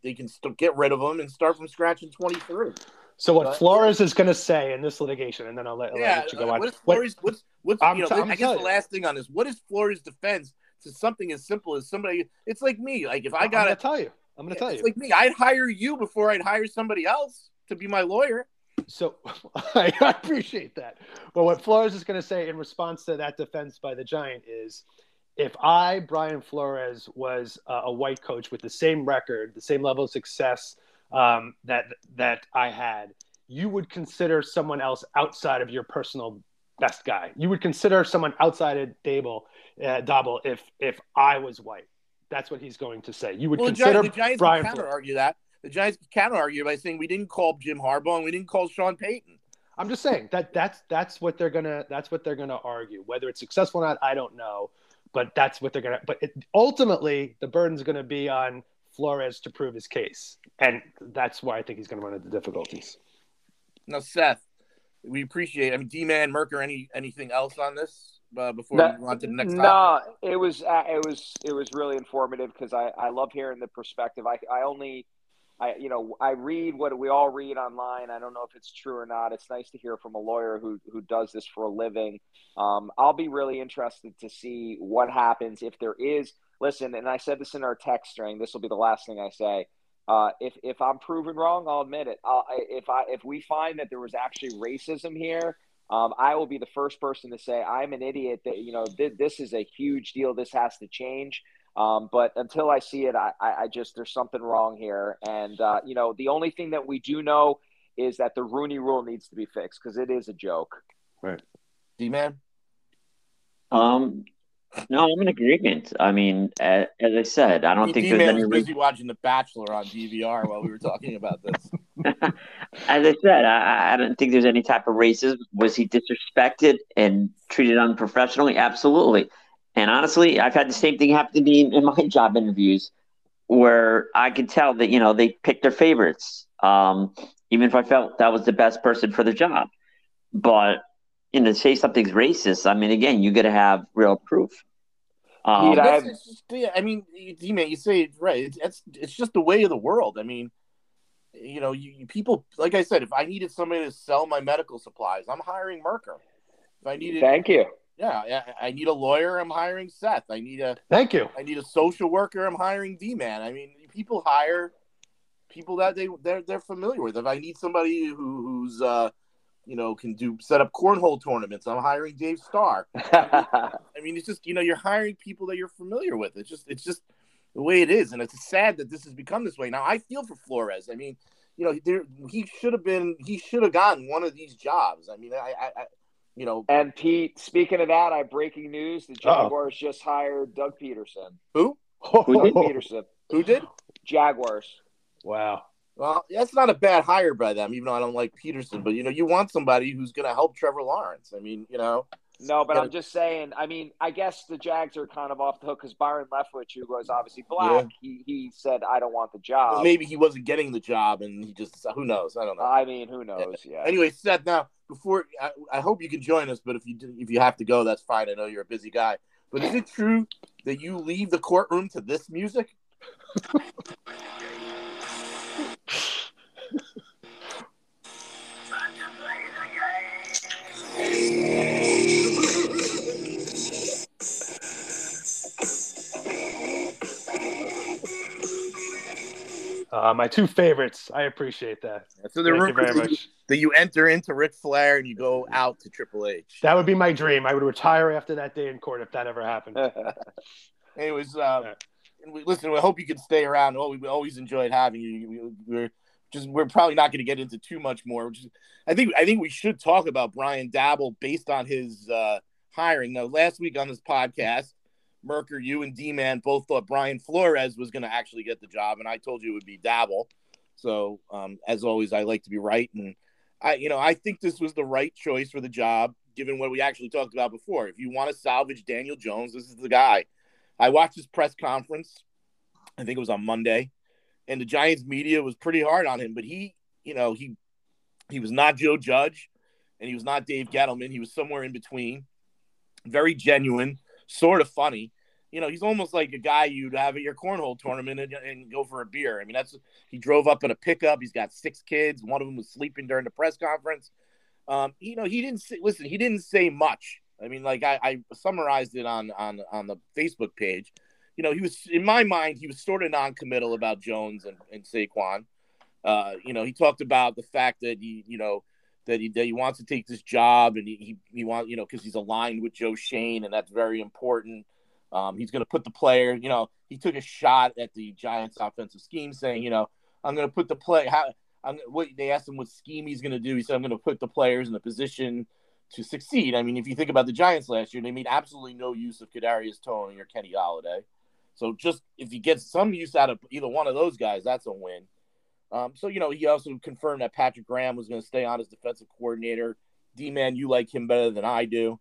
get rid of him and start from scratch in 23. So what Flores is going to say in this litigation, and then I'll let you go on. I guess the last thing on this, what is Flores' defense to something as simple as somebody? It's like me. Like if I got to tell you, I'm going to tell you. It's like me. I'd hire you before I'd hire somebody else to be my lawyer. So I appreciate that. But what Flores is going to say in response to that defense by the Giant is, if I, Brian Flores, was a white coach with the same record, the same level of success that I had, you would consider someone else outside of your personal best guy. You would consider someone outside of Daboll if I was white. That's what he's going to say. You would consider Brian Flores. Counter-argue that. The Giants counter-argue by saying we didn't call Jim Harbaugh and we didn't call Sean Payton. I'm just saying that's what they're gonna argue. Whether it's successful or not, I don't know, but that's what they're gonna. But ultimately, the burden's gonna be on Flores to prove his case, and that's why I think he's gonna run into difficulties. Now, Seth, we appreciate. D-Man, Merker, anything else on this? Before we go on to the next topic? No, it was really informative because I love hearing the perspective. I read what we all read online. I don't know if it's true or not. It's nice to hear from a lawyer who does this for a living. I'll be really interested to see what happens if there is. Listen, and I said this in our text string. This will be the last thing I say. If I'm proven wrong, I'll admit it. If we find that there was actually racism here, I will be the first person to say I'm an idiot. That this is a huge deal. This has to change. But until I see it, I just, there's something wrong here. And, the only thing that we do know is that the Rooney Rule needs to be fixed because it is a joke. Right. D-Man? No, I'm in agreement. I mean, as I said, I don't think D-Man there's any was busy watching The Bachelor on DVR while we were talking about this. As I said, I don't think there's any type of racism. Was he disrespected and treated unprofessionally? Absolutely. And honestly, I've had the same thing happen to me in my job interviews where I could tell that, they picked their favorites, even if I felt that was the best person for the job. But, to say something's racist, again, you got to have real proof. D-Man, you say it right. It's just the way of the world. People, like I said, if I needed somebody to sell my medical supplies, I'm hiring Merker. Thank you. Yeah, I need a lawyer. I'm hiring Seth. Thank you. I need a social worker. I'm hiring D-Man. People hire people that they're familiar with. If I need somebody who's can set up cornhole tournaments, I'm hiring Dave Starr. It's just you're hiring people that you're familiar with. It's just the way it is. And it's sad that this has become this way. Now, I feel for Flores. I mean, you know, he should have gotten one of these jobs. I mean, I you know. And Pete, speaking of that, I have breaking news. The Jaguars just hired Doug Peterson. Who? Peterson. Who did? Jaguars. Wow. Well, that's not a bad hire by them, even though I don't like Peterson. But, you know, you want somebody who's going to help Trevor Lawrence. I mean, you know. No, but I'm just saying, I mean, I guess the Jags are kind of off the hook because Byron Leftwich, who was obviously black, he said, I don't want the job. Well, maybe he wasn't getting the job and he just – who knows? I don't know. I mean, who knows? Yeah. Anyway, Seth, now, before – I hope you can join us, but if you have to go, that's fine. I know you're a busy guy. But is it true that you leave the courtroom to this music? My two favorites. I appreciate that. So thank you very much. That you enter into Ric Flair and you go out to Triple H. That would be my dream. I would retire after that day in court if that ever happened. Anyways, listen, I hope you can stay around. Oh, we always enjoyed having you. We're probably not going to get into too much more. I think we should talk about Brian Daboll based on his hiring. Now, last week on this podcast, Merker, you and D-Man both thought Brian Flores was going to actually get the job, and I told you it would be Daboll. So, as always, I like to be right, and I think this was the right choice for the job, given what we actually talked about before. If you want to salvage Daniel Jones, this is the guy. I watched his press conference. I think it was on Monday, and the Giants media was pretty hard on him, but he was not Joe Judge, and he was not Dave Gettleman. He was somewhere in between, very genuine. Sort of funny. You know, he's almost like a guy you'd have at your cornhole tournament and go for a beer. I mean, he drove up in a pickup. He's got 6 kids. One of them was sleeping during the press conference. He didn't say much. I mean, like I summarized it on the Facebook page. You know, he was, in my mind, he was sort of noncommittal about Jones and Saquon. He talked about the fact that he wants to take this job and he wants, because he's aligned with Joe Schoen, and that's very important. He's going to put the player, he took a shot at the Giants offensive scheme saying, I'm going to put the play. They asked him what scheme he's going to do. He said, I'm going to put the players in a position to succeed. I mean, if you think about the Giants last year, they made absolutely no use of Kadarius Toney or Kenny Golladay. So just if you get some use out of either one of those guys, that's a win. He also confirmed that Patrick Graham was going to stay on as defensive coordinator. D-Man, you like him better than I do.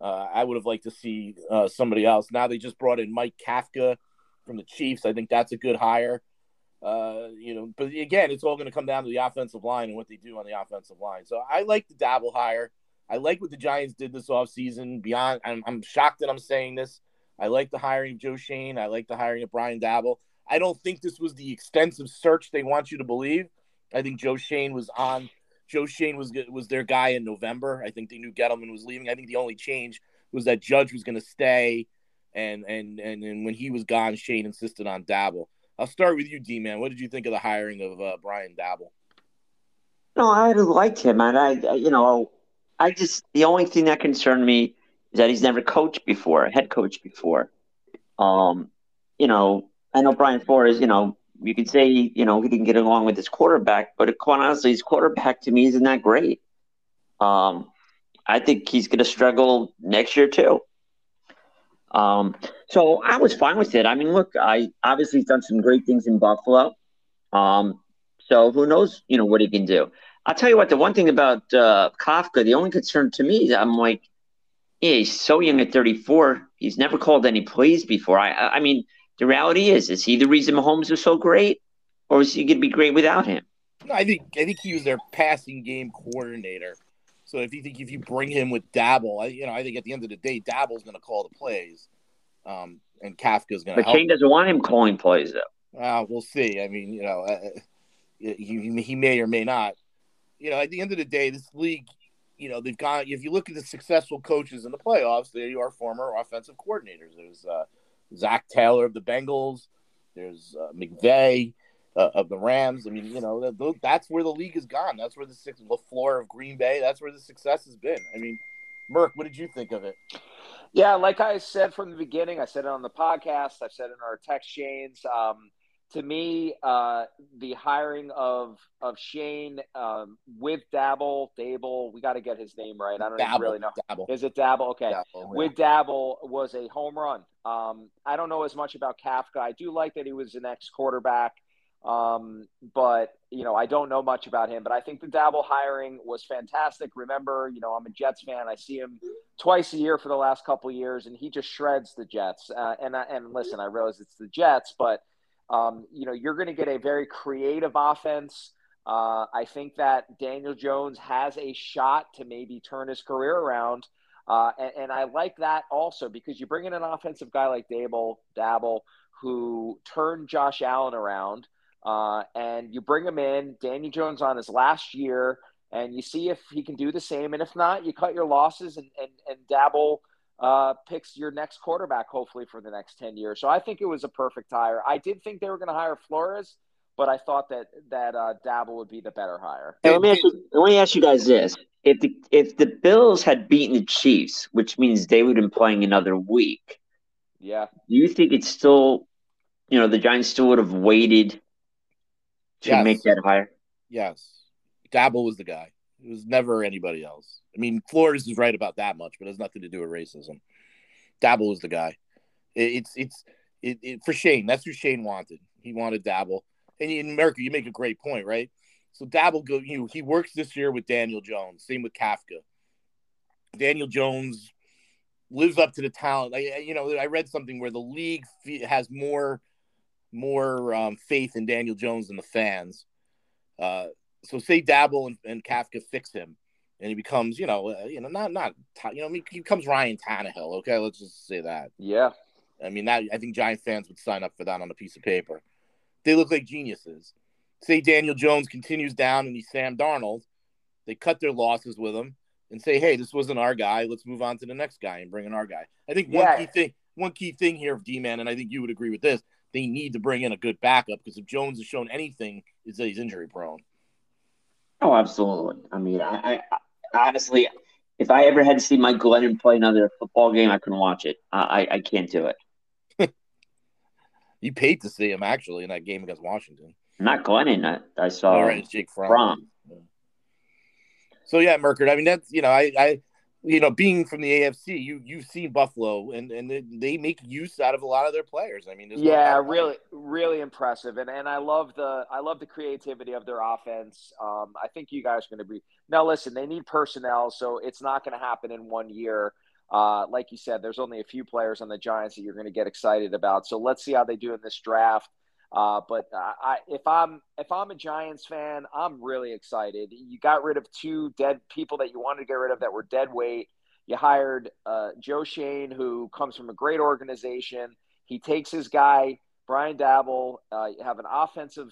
I would have liked to see somebody else. Now they just brought in Mike Kafka from the Chiefs. I think that's a good hire. But again, it's all going to come down to the offensive line and what they do on the offensive line. So I like the Daboll hire. I like what the Giants did this offseason. Beyond, I'm shocked that I'm saying this. I like the hiring of Joe Schoen. I like the hiring of Brian Daboll. I don't think this was the extensive search they want you to believe. I think Joe Schoen was their guy in November. I think they knew Gettleman was leaving. I think the only change was that Judge was going to stay, and when he was gone, Schoen insisted on Daboll. I'll start with you, D-Man. What did you think of the hiring of Brian Daboll? No, I liked him, and the only thing that concerned me is that he's never head coached before. I know Brian Flores, you could say, he didn't get along with his quarterback, but quite honestly, his quarterback to me isn't that great. I think he's going to struggle next year too. So I was fine with it. I mean, look, I obviously he's done some great things in Buffalo. So who knows, what he can do. I'll tell you what, the one thing about Kafka, the only concern to me is I'm like, he's so young at 34. He's never called any plays before. I mean – the reality is he the reason Mahomes was so great, or is he going to be great without him? No, I think he was their passing game coordinator. So if you bring him with Daboll, I think at the end of the day, Daboll's going to call the plays, and Kafka's going to. But help. Shane doesn't want him calling plays, though. We'll see. I mean, he may or may not. At the end of the day, this league, they've gone. If you look at the successful coaches in the playoffs, they are former offensive coordinators. There's Zach Taylor of the Bengals. There's McVay of the Rams. I mean, that's where the league has gone. That's where the floor of Green Bay. That's where the success has been. I mean, Merck, what did you think of it? Yeah, like I said from the beginning, I said it on the podcast, I've said it in our text chains. To me, the hiring of Shane with Daboll, we got to get his name right. I don't even really know. Daboll. Is it Daboll? Okay. Daboll, yeah. With Daboll was a home run. I don't know as much about Kafka. I do like that he was an ex-quarterback, but, you know, I don't know much about him. But I think the Daboll hiring was fantastic. Remember, you know, I'm a Jets fan. I see him twice a year for the last couple of years, and he just shreds the Jets. And listen, I realize it's the Jets, but – you know, you're going to get a very creative offense. I think that Daniel Jones has a shot to maybe turn his career around. And I like that also because you bring in an offensive guy like Daboll, who turned Josh Allen around, and you bring him in, Daniel Jones on his last year, and you see if he can do the same. And if not, you cut your losses and Daboll picks your next quarterback, hopefully for the next 10 years. So I think it was a perfect hire. I did think they were going to hire Flores, but I thought that Daboll would be the better hire. Hey, let me ask you guys this. If the Bills had beaten the Chiefs, which means they would have been playing another week. Yeah. Do you think it's still, you know, the Giants still would have waited to make that hire? Yes. Daboll was the guy. It was never anybody else. I mean, Flores is right about that much, but it has nothing to do with racism. Daboll was the guy. It's for Shane. That's who Shane wanted. He wanted Daboll. And in Merker, you make a great point, right? So Daboll he works this year with Daniel Jones. Same with Kafka. Daniel Jones lives up to the talent. I read something where the league has more faith in Daniel Jones than the fans. So say Daboll and Kafka fix him, and he becomes, he becomes Ryan Tannehill. Okay, let's just say that. Yeah, I mean, that I think Giant fans would sign up for that on a piece of paper. They look like geniuses. Say Daniel Jones continues down, and he's Sam Darnold. They cut their losses with him, and say, hey, this wasn't our guy. Let's move on to the next guy and bring in our guy. I think one key thing here of D-Man, and I think you would agree with this. They need to bring in a good backup because if Jones has shown anything, is that he's injury prone. Oh, absolutely. I mean, I honestly, if I ever had to see Mike Glennon play another football game, I couldn't watch it. I can't do it. You paid to see him, actually, in that game against Washington. Not Glennon. I saw Jake Fromm. Yeah. So, yeah, Merker, I mean, that's, you know, I being from the AFC, you've seen Buffalo, and they make use out of a lot of their players. I mean, really impressive, and I love the creativity of their offense. I think you guys are going to be now. Listen, they need personnel, so it's not going to happen in 1 year. Like you said, there's only a few players on the Giants that you're going to get excited about. So let's see how they do in this draft. But if I'm a Giants fan, I'm really excited. You got rid of two dead people that you wanted to get rid of that were dead weight. You hired Joe Schoen, who comes from a great organization. He takes his guy, Brian Daboll. You have an offensive,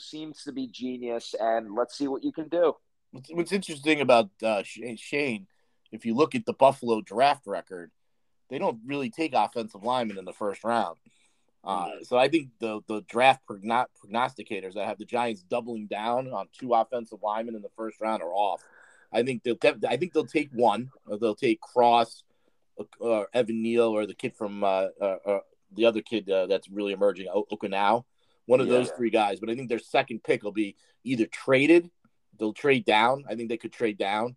seems to be genius, and let's see what you can do. What's interesting about Schoen, if you look at the Buffalo draft record, they don't really take offensive linemen in the first round. So I think the draft prognosticators that have the Giants doubling down on two offensive linemen in the first round are off. I think they'll take one. Or they'll take Cross, or Evan Neal, or the kid from the other kid that's really emerging, Okunau. One of those three guys. But I think their second pick will be either traded. They'll trade down. I think they could trade down,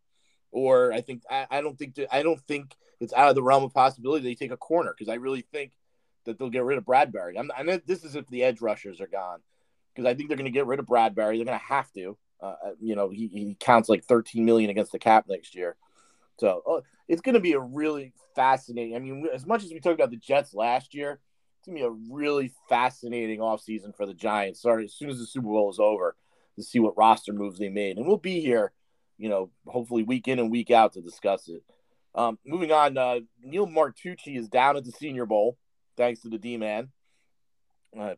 or I don't think it's out of the realm of possibility they take a corner because I really think that they'll get rid of Bradbury. This is if the edge rushers are gone, because I think they're going to get rid of Bradbury. They're going to have to. He counts like $13 million against the cap next year. So it's going to be a really fascinating – I mean, as much as we talked about the Jets last year, it's going to be a really fascinating offseason for the Giants. Sorry, as soon as the Super Bowl is over, to see what roster moves they made. And we'll be here, hopefully week in and week out to discuss it. Moving on, Neil Martucci is down at the Senior Bowl. Thanks to the D-Man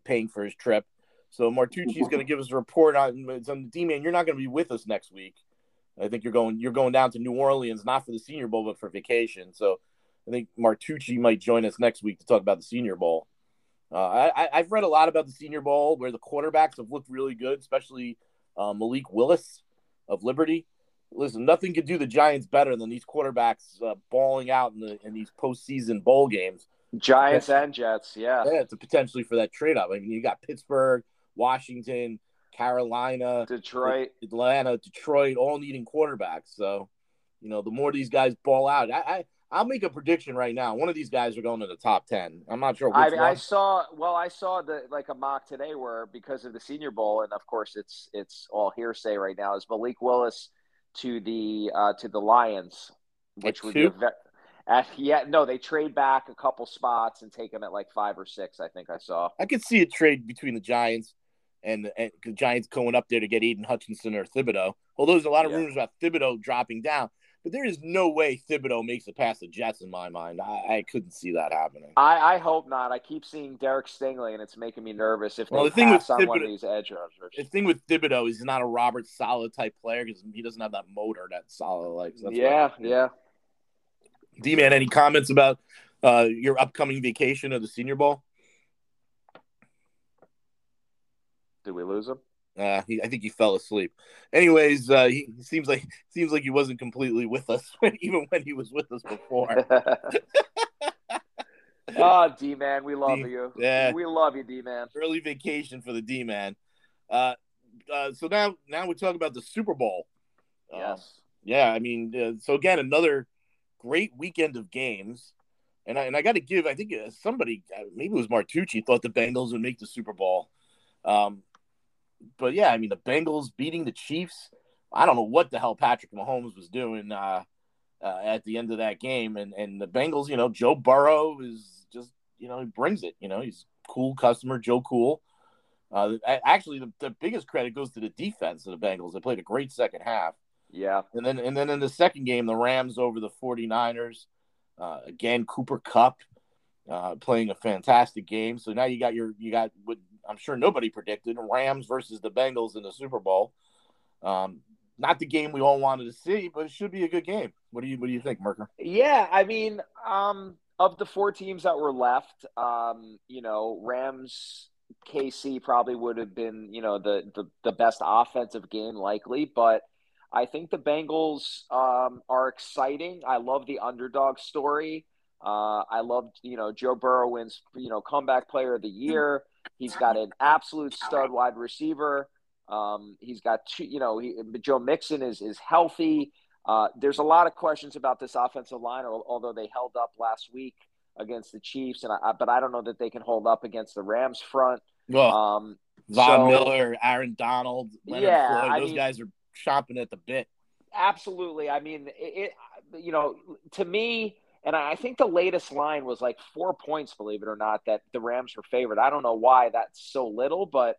paying for his trip. So Martucci is going to give us a report on the D-Man. You're not going to be with us next week. I think you're going down to New Orleans, not for the Senior Bowl, but for vacation. So I think Martucci might join us next week to talk about the Senior Bowl. I've read a lot about the Senior Bowl where the quarterbacks have looked really good, especially Malik Willis of Liberty. Listen, nothing could do the Giants better than these quarterbacks balling out in these postseason bowl games. Giants and Jets, yeah. Yeah, it's a potentially for that trade-up. I mean, you got Pittsburgh, Washington, Carolina, Detroit, Atlanta, Detroit, all needing quarterbacks. So, you know, the more these guys ball out, I'll make a prediction right now. One of these guys are going to the top 10. I'm not sure which one. I saw a mock today where, because of the Senior Bowl, and of course it's all hearsay right now, is Malik Willis to the Lions, which would be they trade back a couple spots and take them at like 5 or 6. I think I saw. I could see a trade between the Giants and the Giants going up there to get Aiden Hutchinson or Thibodeaux. Although there's a lot of rumors about Thibodeaux dropping down. But there is no way Thibodeaux makes it past the Jets in my mind. I couldn't see that happening. I hope not. I keep seeing Derek Stingley, and it's making me nervous if they pass on one of these edge rushers. The thing with Thibodeaux is he's not a Robert Saleh type player because he doesn't have that motor that Saleh likes. Yeah. D-Man, any comments about your upcoming vacation of the Senior Bowl? Did we lose him? I think he fell asleep. Anyways, he seems like he wasn't completely with us, even when he was with us before. Oh, D-Man, we love you. Yeah. We love you, D-Man. Early vacation for the D-Man. So now we talk about the Super Bowl. Yes. So again, another great weekend of games. And I got to give, I think somebody, maybe it was Martucci, thought the Bengals would make the Super Bowl. But, yeah, I mean, the Bengals beating the Chiefs. I don't know what the hell Patrick Mahomes was doing at the end of that game. And the Bengals, you know, Joe Burrow is just, you know, he brings it. You know, he's cool customer, Joe Cool. Actually, the biggest credit goes to the defense of the Bengals. They played a great second half. Yeah. And then in the second game, the Rams over the 49ers. Again, Cooper Kupp playing a fantastic game. So now you got what I'm sure nobody predicted, Rams versus the Bengals in the Super Bowl. Not the game we all wanted to see, but it should be a good game. What do you think, Merker? Yeah, I mean, of the four teams that were left, Rams KC probably would have been, you know, the best offensive game likely, but I think the Bengals are exciting. I love the underdog story. I loved, you know, Joe Burrow wins, you know, comeback player of the year. He's got an absolute stud wide receiver. He's got two, you know, Joe Mixon is healthy. There's a lot of questions about this offensive line, although they held up last week against the Chiefs, but I don't know that they can hold up against the Rams front. Well, Von Miller, Aaron Donald, Leonard Floyd, those guys are chomping at the bit. Absolutely. I mean, to me, and I think the latest line was like 4 points, believe it or not, that the Rams were favored. I don't know why that's so little, but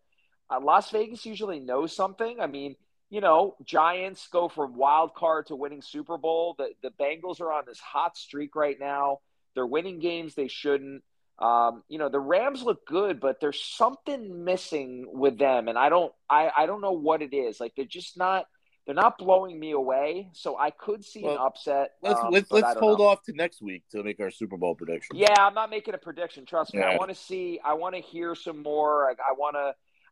Las Vegas usually knows something. I mean, you know, Giants go from wild card to winning Super Bowl. The Bengals are on this hot streak right now. They're winning games they shouldn't. The Rams look good, but there's something missing with them, and I don't know what it is. Like, they're just not. They're not blowing me away, so I could see an upset. Let's hold off to next week to make our Super Bowl prediction. Yeah, I'm not making a prediction. Trust me. Yeah. I want to hear some more.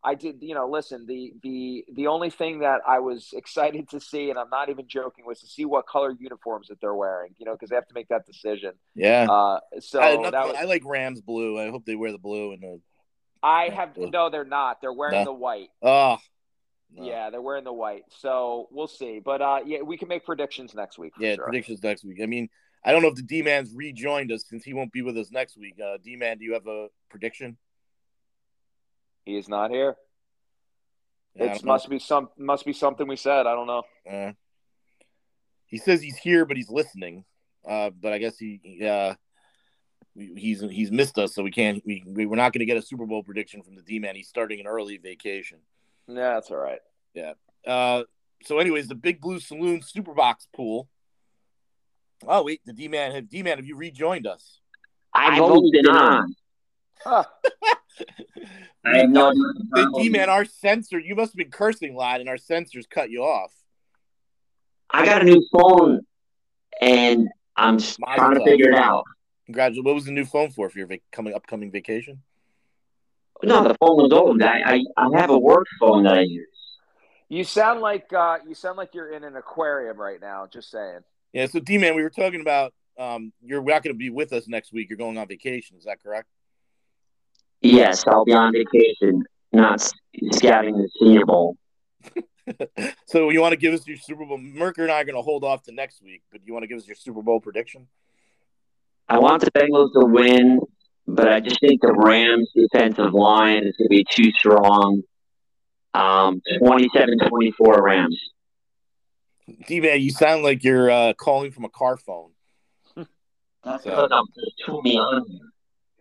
Listen, the only thing that I was excited to see, and I'm not even joking, was to see what color uniforms that they're wearing, you know, because they have to make that decision. Yeah. I like Rams blue. I hope they wear the blue. No, they're not. They're wearing the white. Oh. No. Yeah, they're wearing the white, so we'll see. But, we can make predictions next week. Predictions next week. I mean, I don't know if the D-Man's rejoined us since he won't be with us next week. D-Man, do you have a prediction? He is not here. Yeah, it must be something we said. I don't know. He says he's here, but he's listening. But I guess he's missed us, so we can't. We're not going to get a Super Bowl prediction from the D-Man. He's starting an early vacation. Yeah, that's all right. Yeah. So, anyways, the Big Blue Saloon Superbox Pool. Oh wait, the D-Man. Have you rejoined us? I've only been on. Huh. The D-Man, our censor. You must have been cursing a lot, and our censors cut you off. I got a new phone, and I'm trying to figure it out. Congratulations! What was the new phone for your upcoming vacation? No, the phone was old. I have a work phone that I use. You sound like you're in an aquarium right now. Just saying. Yeah. So D-Man, we were talking about you're not going to be with us next week. You're going on vacation. Is that correct? Yes, I'll be on vacation, not scouting the Senior Bowl. So you want to give us your Super Bowl? Merker and I are going to hold off to next week, but do you want to give us your Super Bowl prediction? I want the Bengals to win, but I just think the Rams' defensive line is going to be too strong. 27-24 Rams. D-Man, you sound like you're calling from a car phone. That's because I'm too young.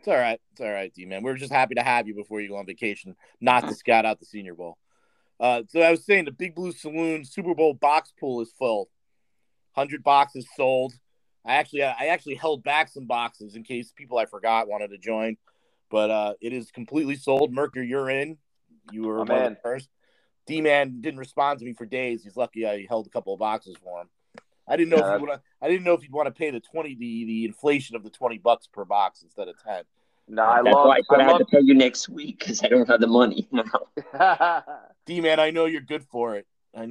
It's all right, D-Man. We're just happy to have you before you go on vacation, not to scout out the Senior Bowl. So I was saying the Big Blue Saloon Super Bowl box pool is full. 100 boxes sold. I actually held back some boxes in case people I forgot wanted to join, but it is completely sold. Merker, you're in. You were one of the first. D-Man didn't respond to me for days. He's lucky I held a couple of boxes for him. I didn't know if you'd want to pay the inflation of the $20 per box instead of 10. No, I have to pay you next week because I don't have the money. No. D-Man, I know you're good for it. And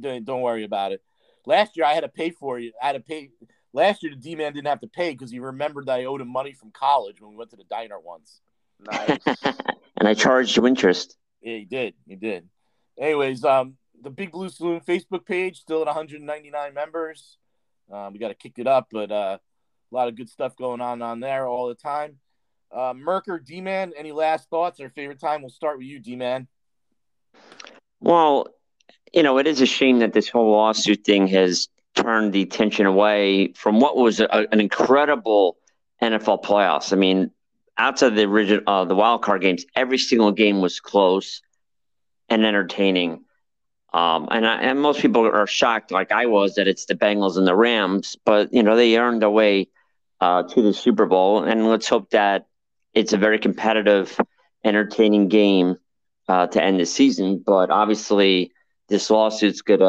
don't worry about it. Last year I had to pay for you. Last year the D-Man didn't have to pay because he remembered that I owed him money from college when we went to the diner once. Nice. And I charged you interest. Yeah, you did. Anyways, the Big Blue Saloon Facebook page, still at 199 members. We got to kick it up, but a lot of good stuff going on there all the time. Merker, D-Man, any last thoughts? Our favorite time. We'll start with you, D-Man. Well, it is a shame that this whole lawsuit thing has turned the attention away from what was an incredible NFL playoffs. I mean, outside the original the wild card games, every single game was close and entertaining. And most people are shocked, like I was, that it's the Bengals and the Rams. But, they earned their way to the Super Bowl. And let's hope that it's a very competitive, entertaining game to end the season. But obviously, this lawsuit's it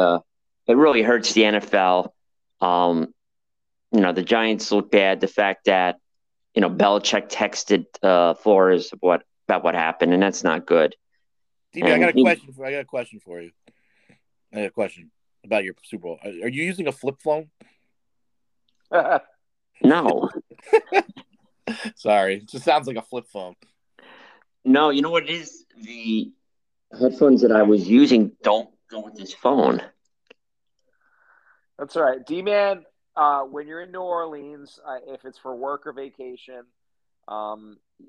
really hurts the NFL. The Giants look bad. The fact that, Belichick texted Flores about what happened, and that's not good. DB, I got a question for you. I had a question about your Super Bowl. Are you using a flip phone? No. Sorry. It just sounds like a flip phone. No, you know what it is? The headphones that I was using don't go with this phone. That's all right. D-Man, when you're in New Orleans, if it's for work or vacation,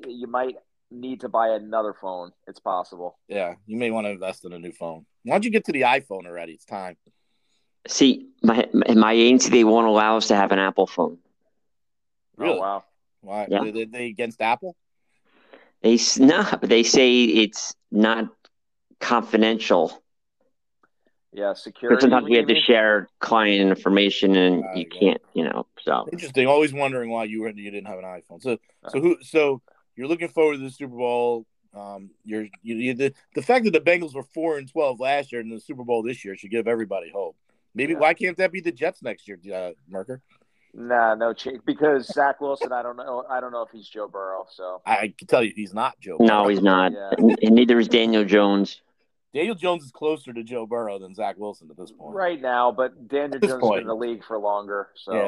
you might need to buy another phone. It's possible. Yeah, you may want to invest in a new phone. Why don't you get to the iPhone already? It's time. See, my agency, they won't allow us to have an Apple phone. Really? Oh, wow. Why? Yeah. Are they against Apple? They say it's not confidential. Yeah, security. But sometimes we have to share client information, and you can't, So interesting. Always wondering why you didn't have an iPhone. So you're looking forward to the Super Bowl. The fact that the Bengals were 4-12 last year and the Super Bowl this year should give everybody hope. Maybe why can't that be the Jets next year, Merker? Nah, no, because Zach Wilson. I don't know if he's Joe Burrow. So I can tell you, he's not Joe. Burrow. No, he's not, and neither is Daniel Jones. Daniel Jones is closer to Joe Burrow than Zach Wilson at this point, right now. But Daniel Jones has been in the league for longer. So yeah.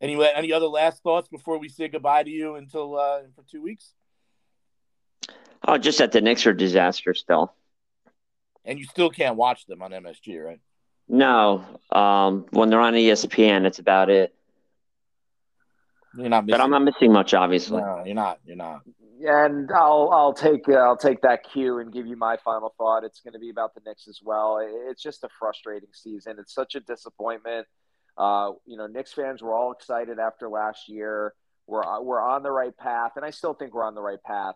Anyway, any other last thoughts before we say goodbye to you until for 2 weeks? Oh, just that the Knicks are disaster still. And you still can't watch them on MSG, right? No. When they're on ESPN, that's about it. You're not missing. But I'm not missing much, obviously. No, you're not. And I'll take that cue and give you my final thought. It's going to be about the Knicks as well. It's just a frustrating season. It's such a disappointment. Knicks fans were all excited after last year. We're on the right path, and I still think we're on the right path.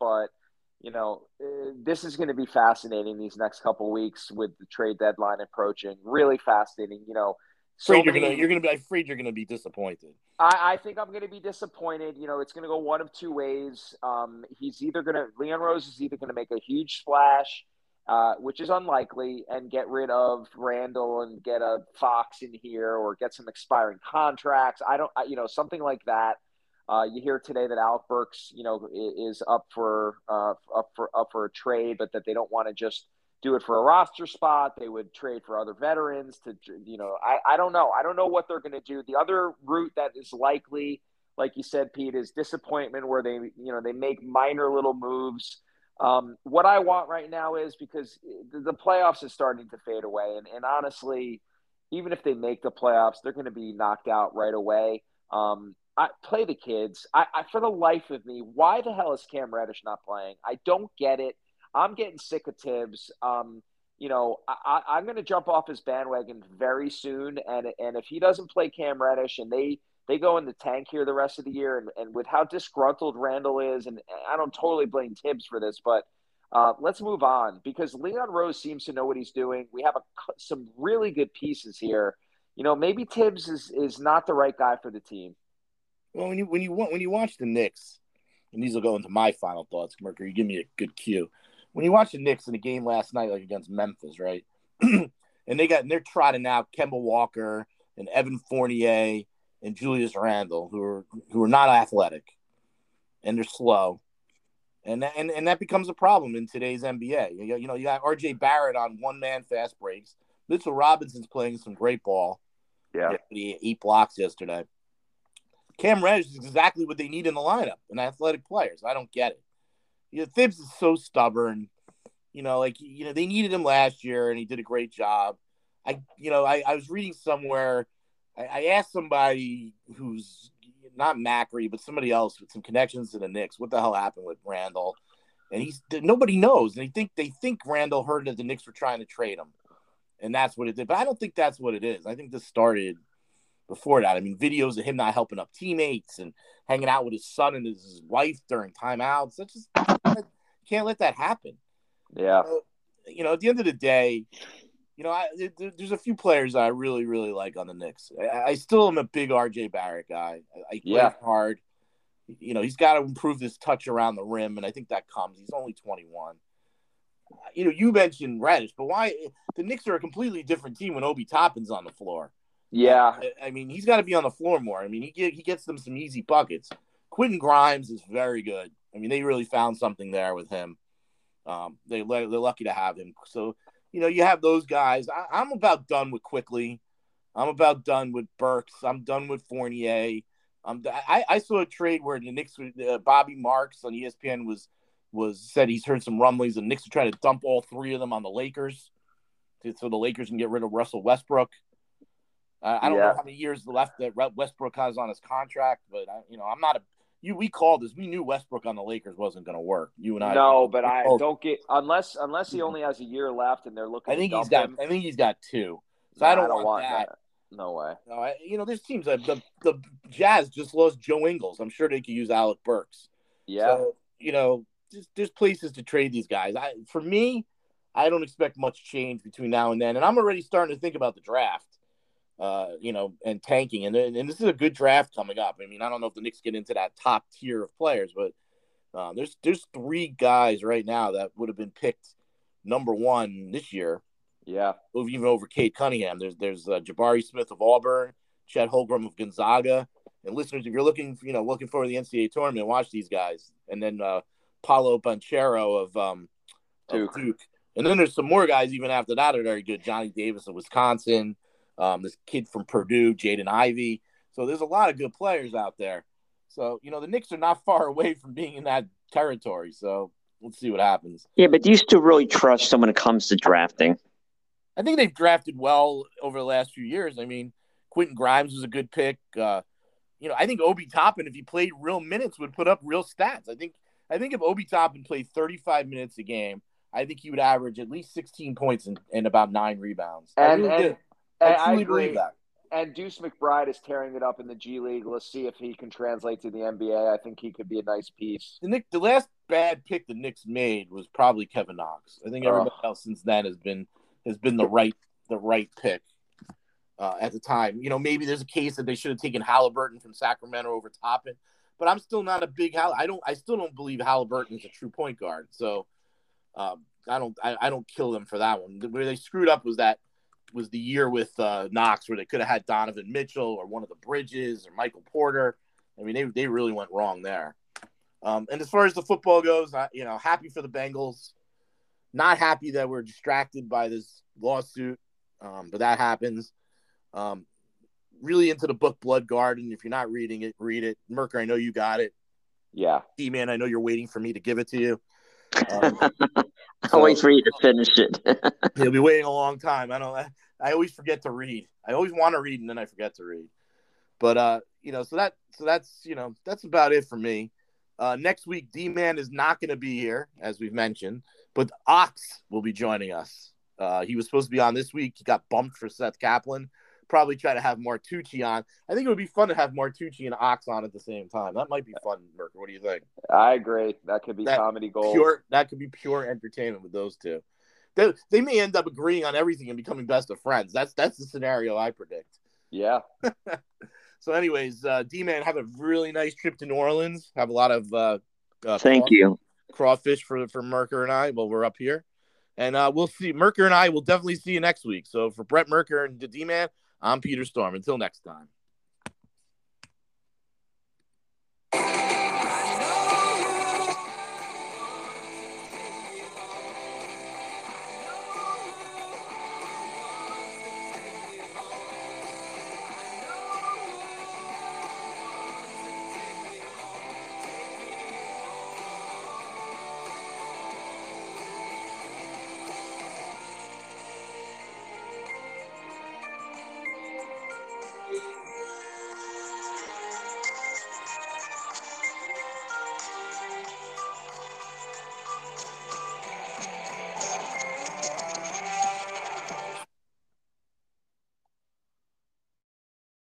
But, this is going to be fascinating these next couple weeks with the trade deadline approaching. Really fascinating, I'm afraid you're going to be disappointed. I think I'm going to be disappointed. It's going to go one of two ways. Leon Rose is either going to make a huge splash, which is unlikely, and get rid of Randall and get a Fox in here or get some expiring contracts. Something like that. You hear today that Alec Burks, you know, is up for a trade, but that they don't want to just do it for a roster spot. They would trade for other veterans to, you know, I don't know. I don't know what they're going to do. The other route that is likely, like you said, Pete, is disappointment where they, you know, they make minor little moves. What I want right now is, because the playoffs is starting to fade away. And honestly, even if they make the playoffs, they're going to be knocked out right away. I play the kids. I for the life of me, why the hell is Cam Reddish not playing? I don't get it. I'm getting sick of Tibbs. You know, I'm going to jump off his bandwagon very soon. And if he doesn't play Cam Reddish and they go in the tank here the rest of the year, and with how disgruntled Randall is, and I don't totally blame Tibbs for this, but let's move on, because Leon Rose seems to know what he's doing. We have some really good pieces here. You know, maybe Tibbs is not the right guy for the team. Well, when you watch the Knicks, and these will go into my final thoughts, Mercury, you give me a good cue. When you watch the Knicks in the game last night, like against Memphis, right? And they're trotting out Kemba Walker and Evan Fournier and Julius Randle, who are not athletic, and they're slow, and that becomes a problem in today's NBA. You know, you got R.J. Barrett on one-man fast breaks. Mitchell Robinson's playing some great ball. Yeah, he 8 blocks yesterday. Cam Reddish is exactly what they need in the lineup, and athletic players. I don't get it. You know, Thibs is so stubborn. You know, like, you know, they needed him last year, and he did a great job. I was reading somewhere. I asked somebody who's not Macri, but somebody else with some connections to the Knicks, what the hell happened with Randall? And nobody knows. And they think Randall heard that the Knicks were trying to trade him, and that's what it did. But I don't think that's what it is. I think this started before that. I mean, videos of him not helping up teammates and hanging out with his son and his wife during timeouts. That's just, can't let that happen. Yeah. You know, at the end of the day, you know, there's a few players I really, really like on the Knicks. I still am a big R.J. Barrett guy. I play hard. You know, he's got to improve his touch around the rim, and I think that comes. He's only 21. You know, you mentioned Reddish, but why – the Knicks are a completely different team when Obi Toppin's on the floor. Yeah. I mean, he's got to be on the floor more. I mean, he gets them some easy buckets. Quentin Grimes is very good. I mean, they really found something there with him. They're lucky to have him. So, you know, you have those guys. I'm about done with Quickly. I'm about done with Burks. I'm done with Fournier. I saw a trade where the Knicks, Bobby Marks on ESPN was said he's heard some rumblings, and Knicks are trying to dump all three of them on the Lakers so the Lakers can get rid of Russell Westbrook. I don't know how many years left that Westbrook has on his contract, but we called this. We knew Westbrook on the Lakers wasn't going to work. You and I. No, but I don't get unless he only has a year left and they're looking. I think he's got 2. So no, I don't want that. No way. No, you know, there's teams like the Jazz just lost Joe Ingles. I'm sure they could use Alec Burks. Yeah. So, you know, there's places to trade these guys. For me, I don't expect much change between now and then, and I'm already starting to think about the draft. You know, and tanking. And this is a good draft coming up. I mean, I don't know if the Knicks get into that top tier of players, but there's 3 guys right now that would have been picked number 1 this year. Yeah. Even over Cade Cunningham. There's Jabari Smith of Auburn, Chet Holmgren of Gonzaga. And listeners, if you're looking forward to the NCAA tournament, watch these guys. And then Paolo Banchero of Duke. And then there's some more guys even after that are very good. Johnny Davis of Wisconsin. This kid from Purdue, Jaden Ivey. So there's a lot of good players out there. So, you know, the Knicks are not far away from being in that territory. So we'll see what happens. Yeah, but do you still really trust them when it comes to drafting? I think they've drafted well over the last few years. I mean, Quentin Grimes was a good pick. You know, I think Obi Toppin, if he played real minutes, would put up real stats. I think if Obi Toppin played 35 minutes a game, I think he would average at least 16 points and about 9 rebounds. I agree. That. And Deuce McBride is tearing it up in the G League. Let's see if he can translate to the NBA. I think he could be a nice piece. The last bad pick the Knicks made was probably Kevin Knox. I think everybody else since then has been the right pick at the time. You know, maybe there's a case that they should have taken Halliburton from Sacramento over Toppin, but I'm still not a big I still don't believe Halliburton is a true point guard. So I don't kill them for that one. Where they screwed up was the year with Knox where they could have had Donovan Mitchell or one of the Bridges or Michael Porter. I mean, they really went wrong there. And as far as the football goes, I happy for the Bengals. Not happy that we're distracted by this lawsuit, but that happens. Really into the book Blood Garden. If you're not reading it, read it. Merker, I know you got it. Yeah. D-Man, I know you're waiting for me to give it to you. I'll wait for you to finish it. You'll be waiting a long time. I always forget to read. I always want to read and then I forget to read. But that's about it for me. Next week, D-Man is not going to be here, as we've mentioned, but Ox will be joining us. He was supposed to be on this week. He got bumped for Seth Kaplan. Probably try to have Martucci on. I think it would be fun to have Martucci and Ox on at the same time. That might be fun, Merker. What do you think? I agree. That could be comedy gold. That could be pure entertainment with those two. They may end up agreeing on everything and becoming best of friends. That's the scenario I predict. Yeah. So anyways, D-Man, have a really nice trip to New Orleans. Have a lot of crawfish for Merker and I while we're up here. And we'll see. Merker and I will definitely see you next week. So for Brett Merker and the D-Man, I'm Peter Storm. Until next time.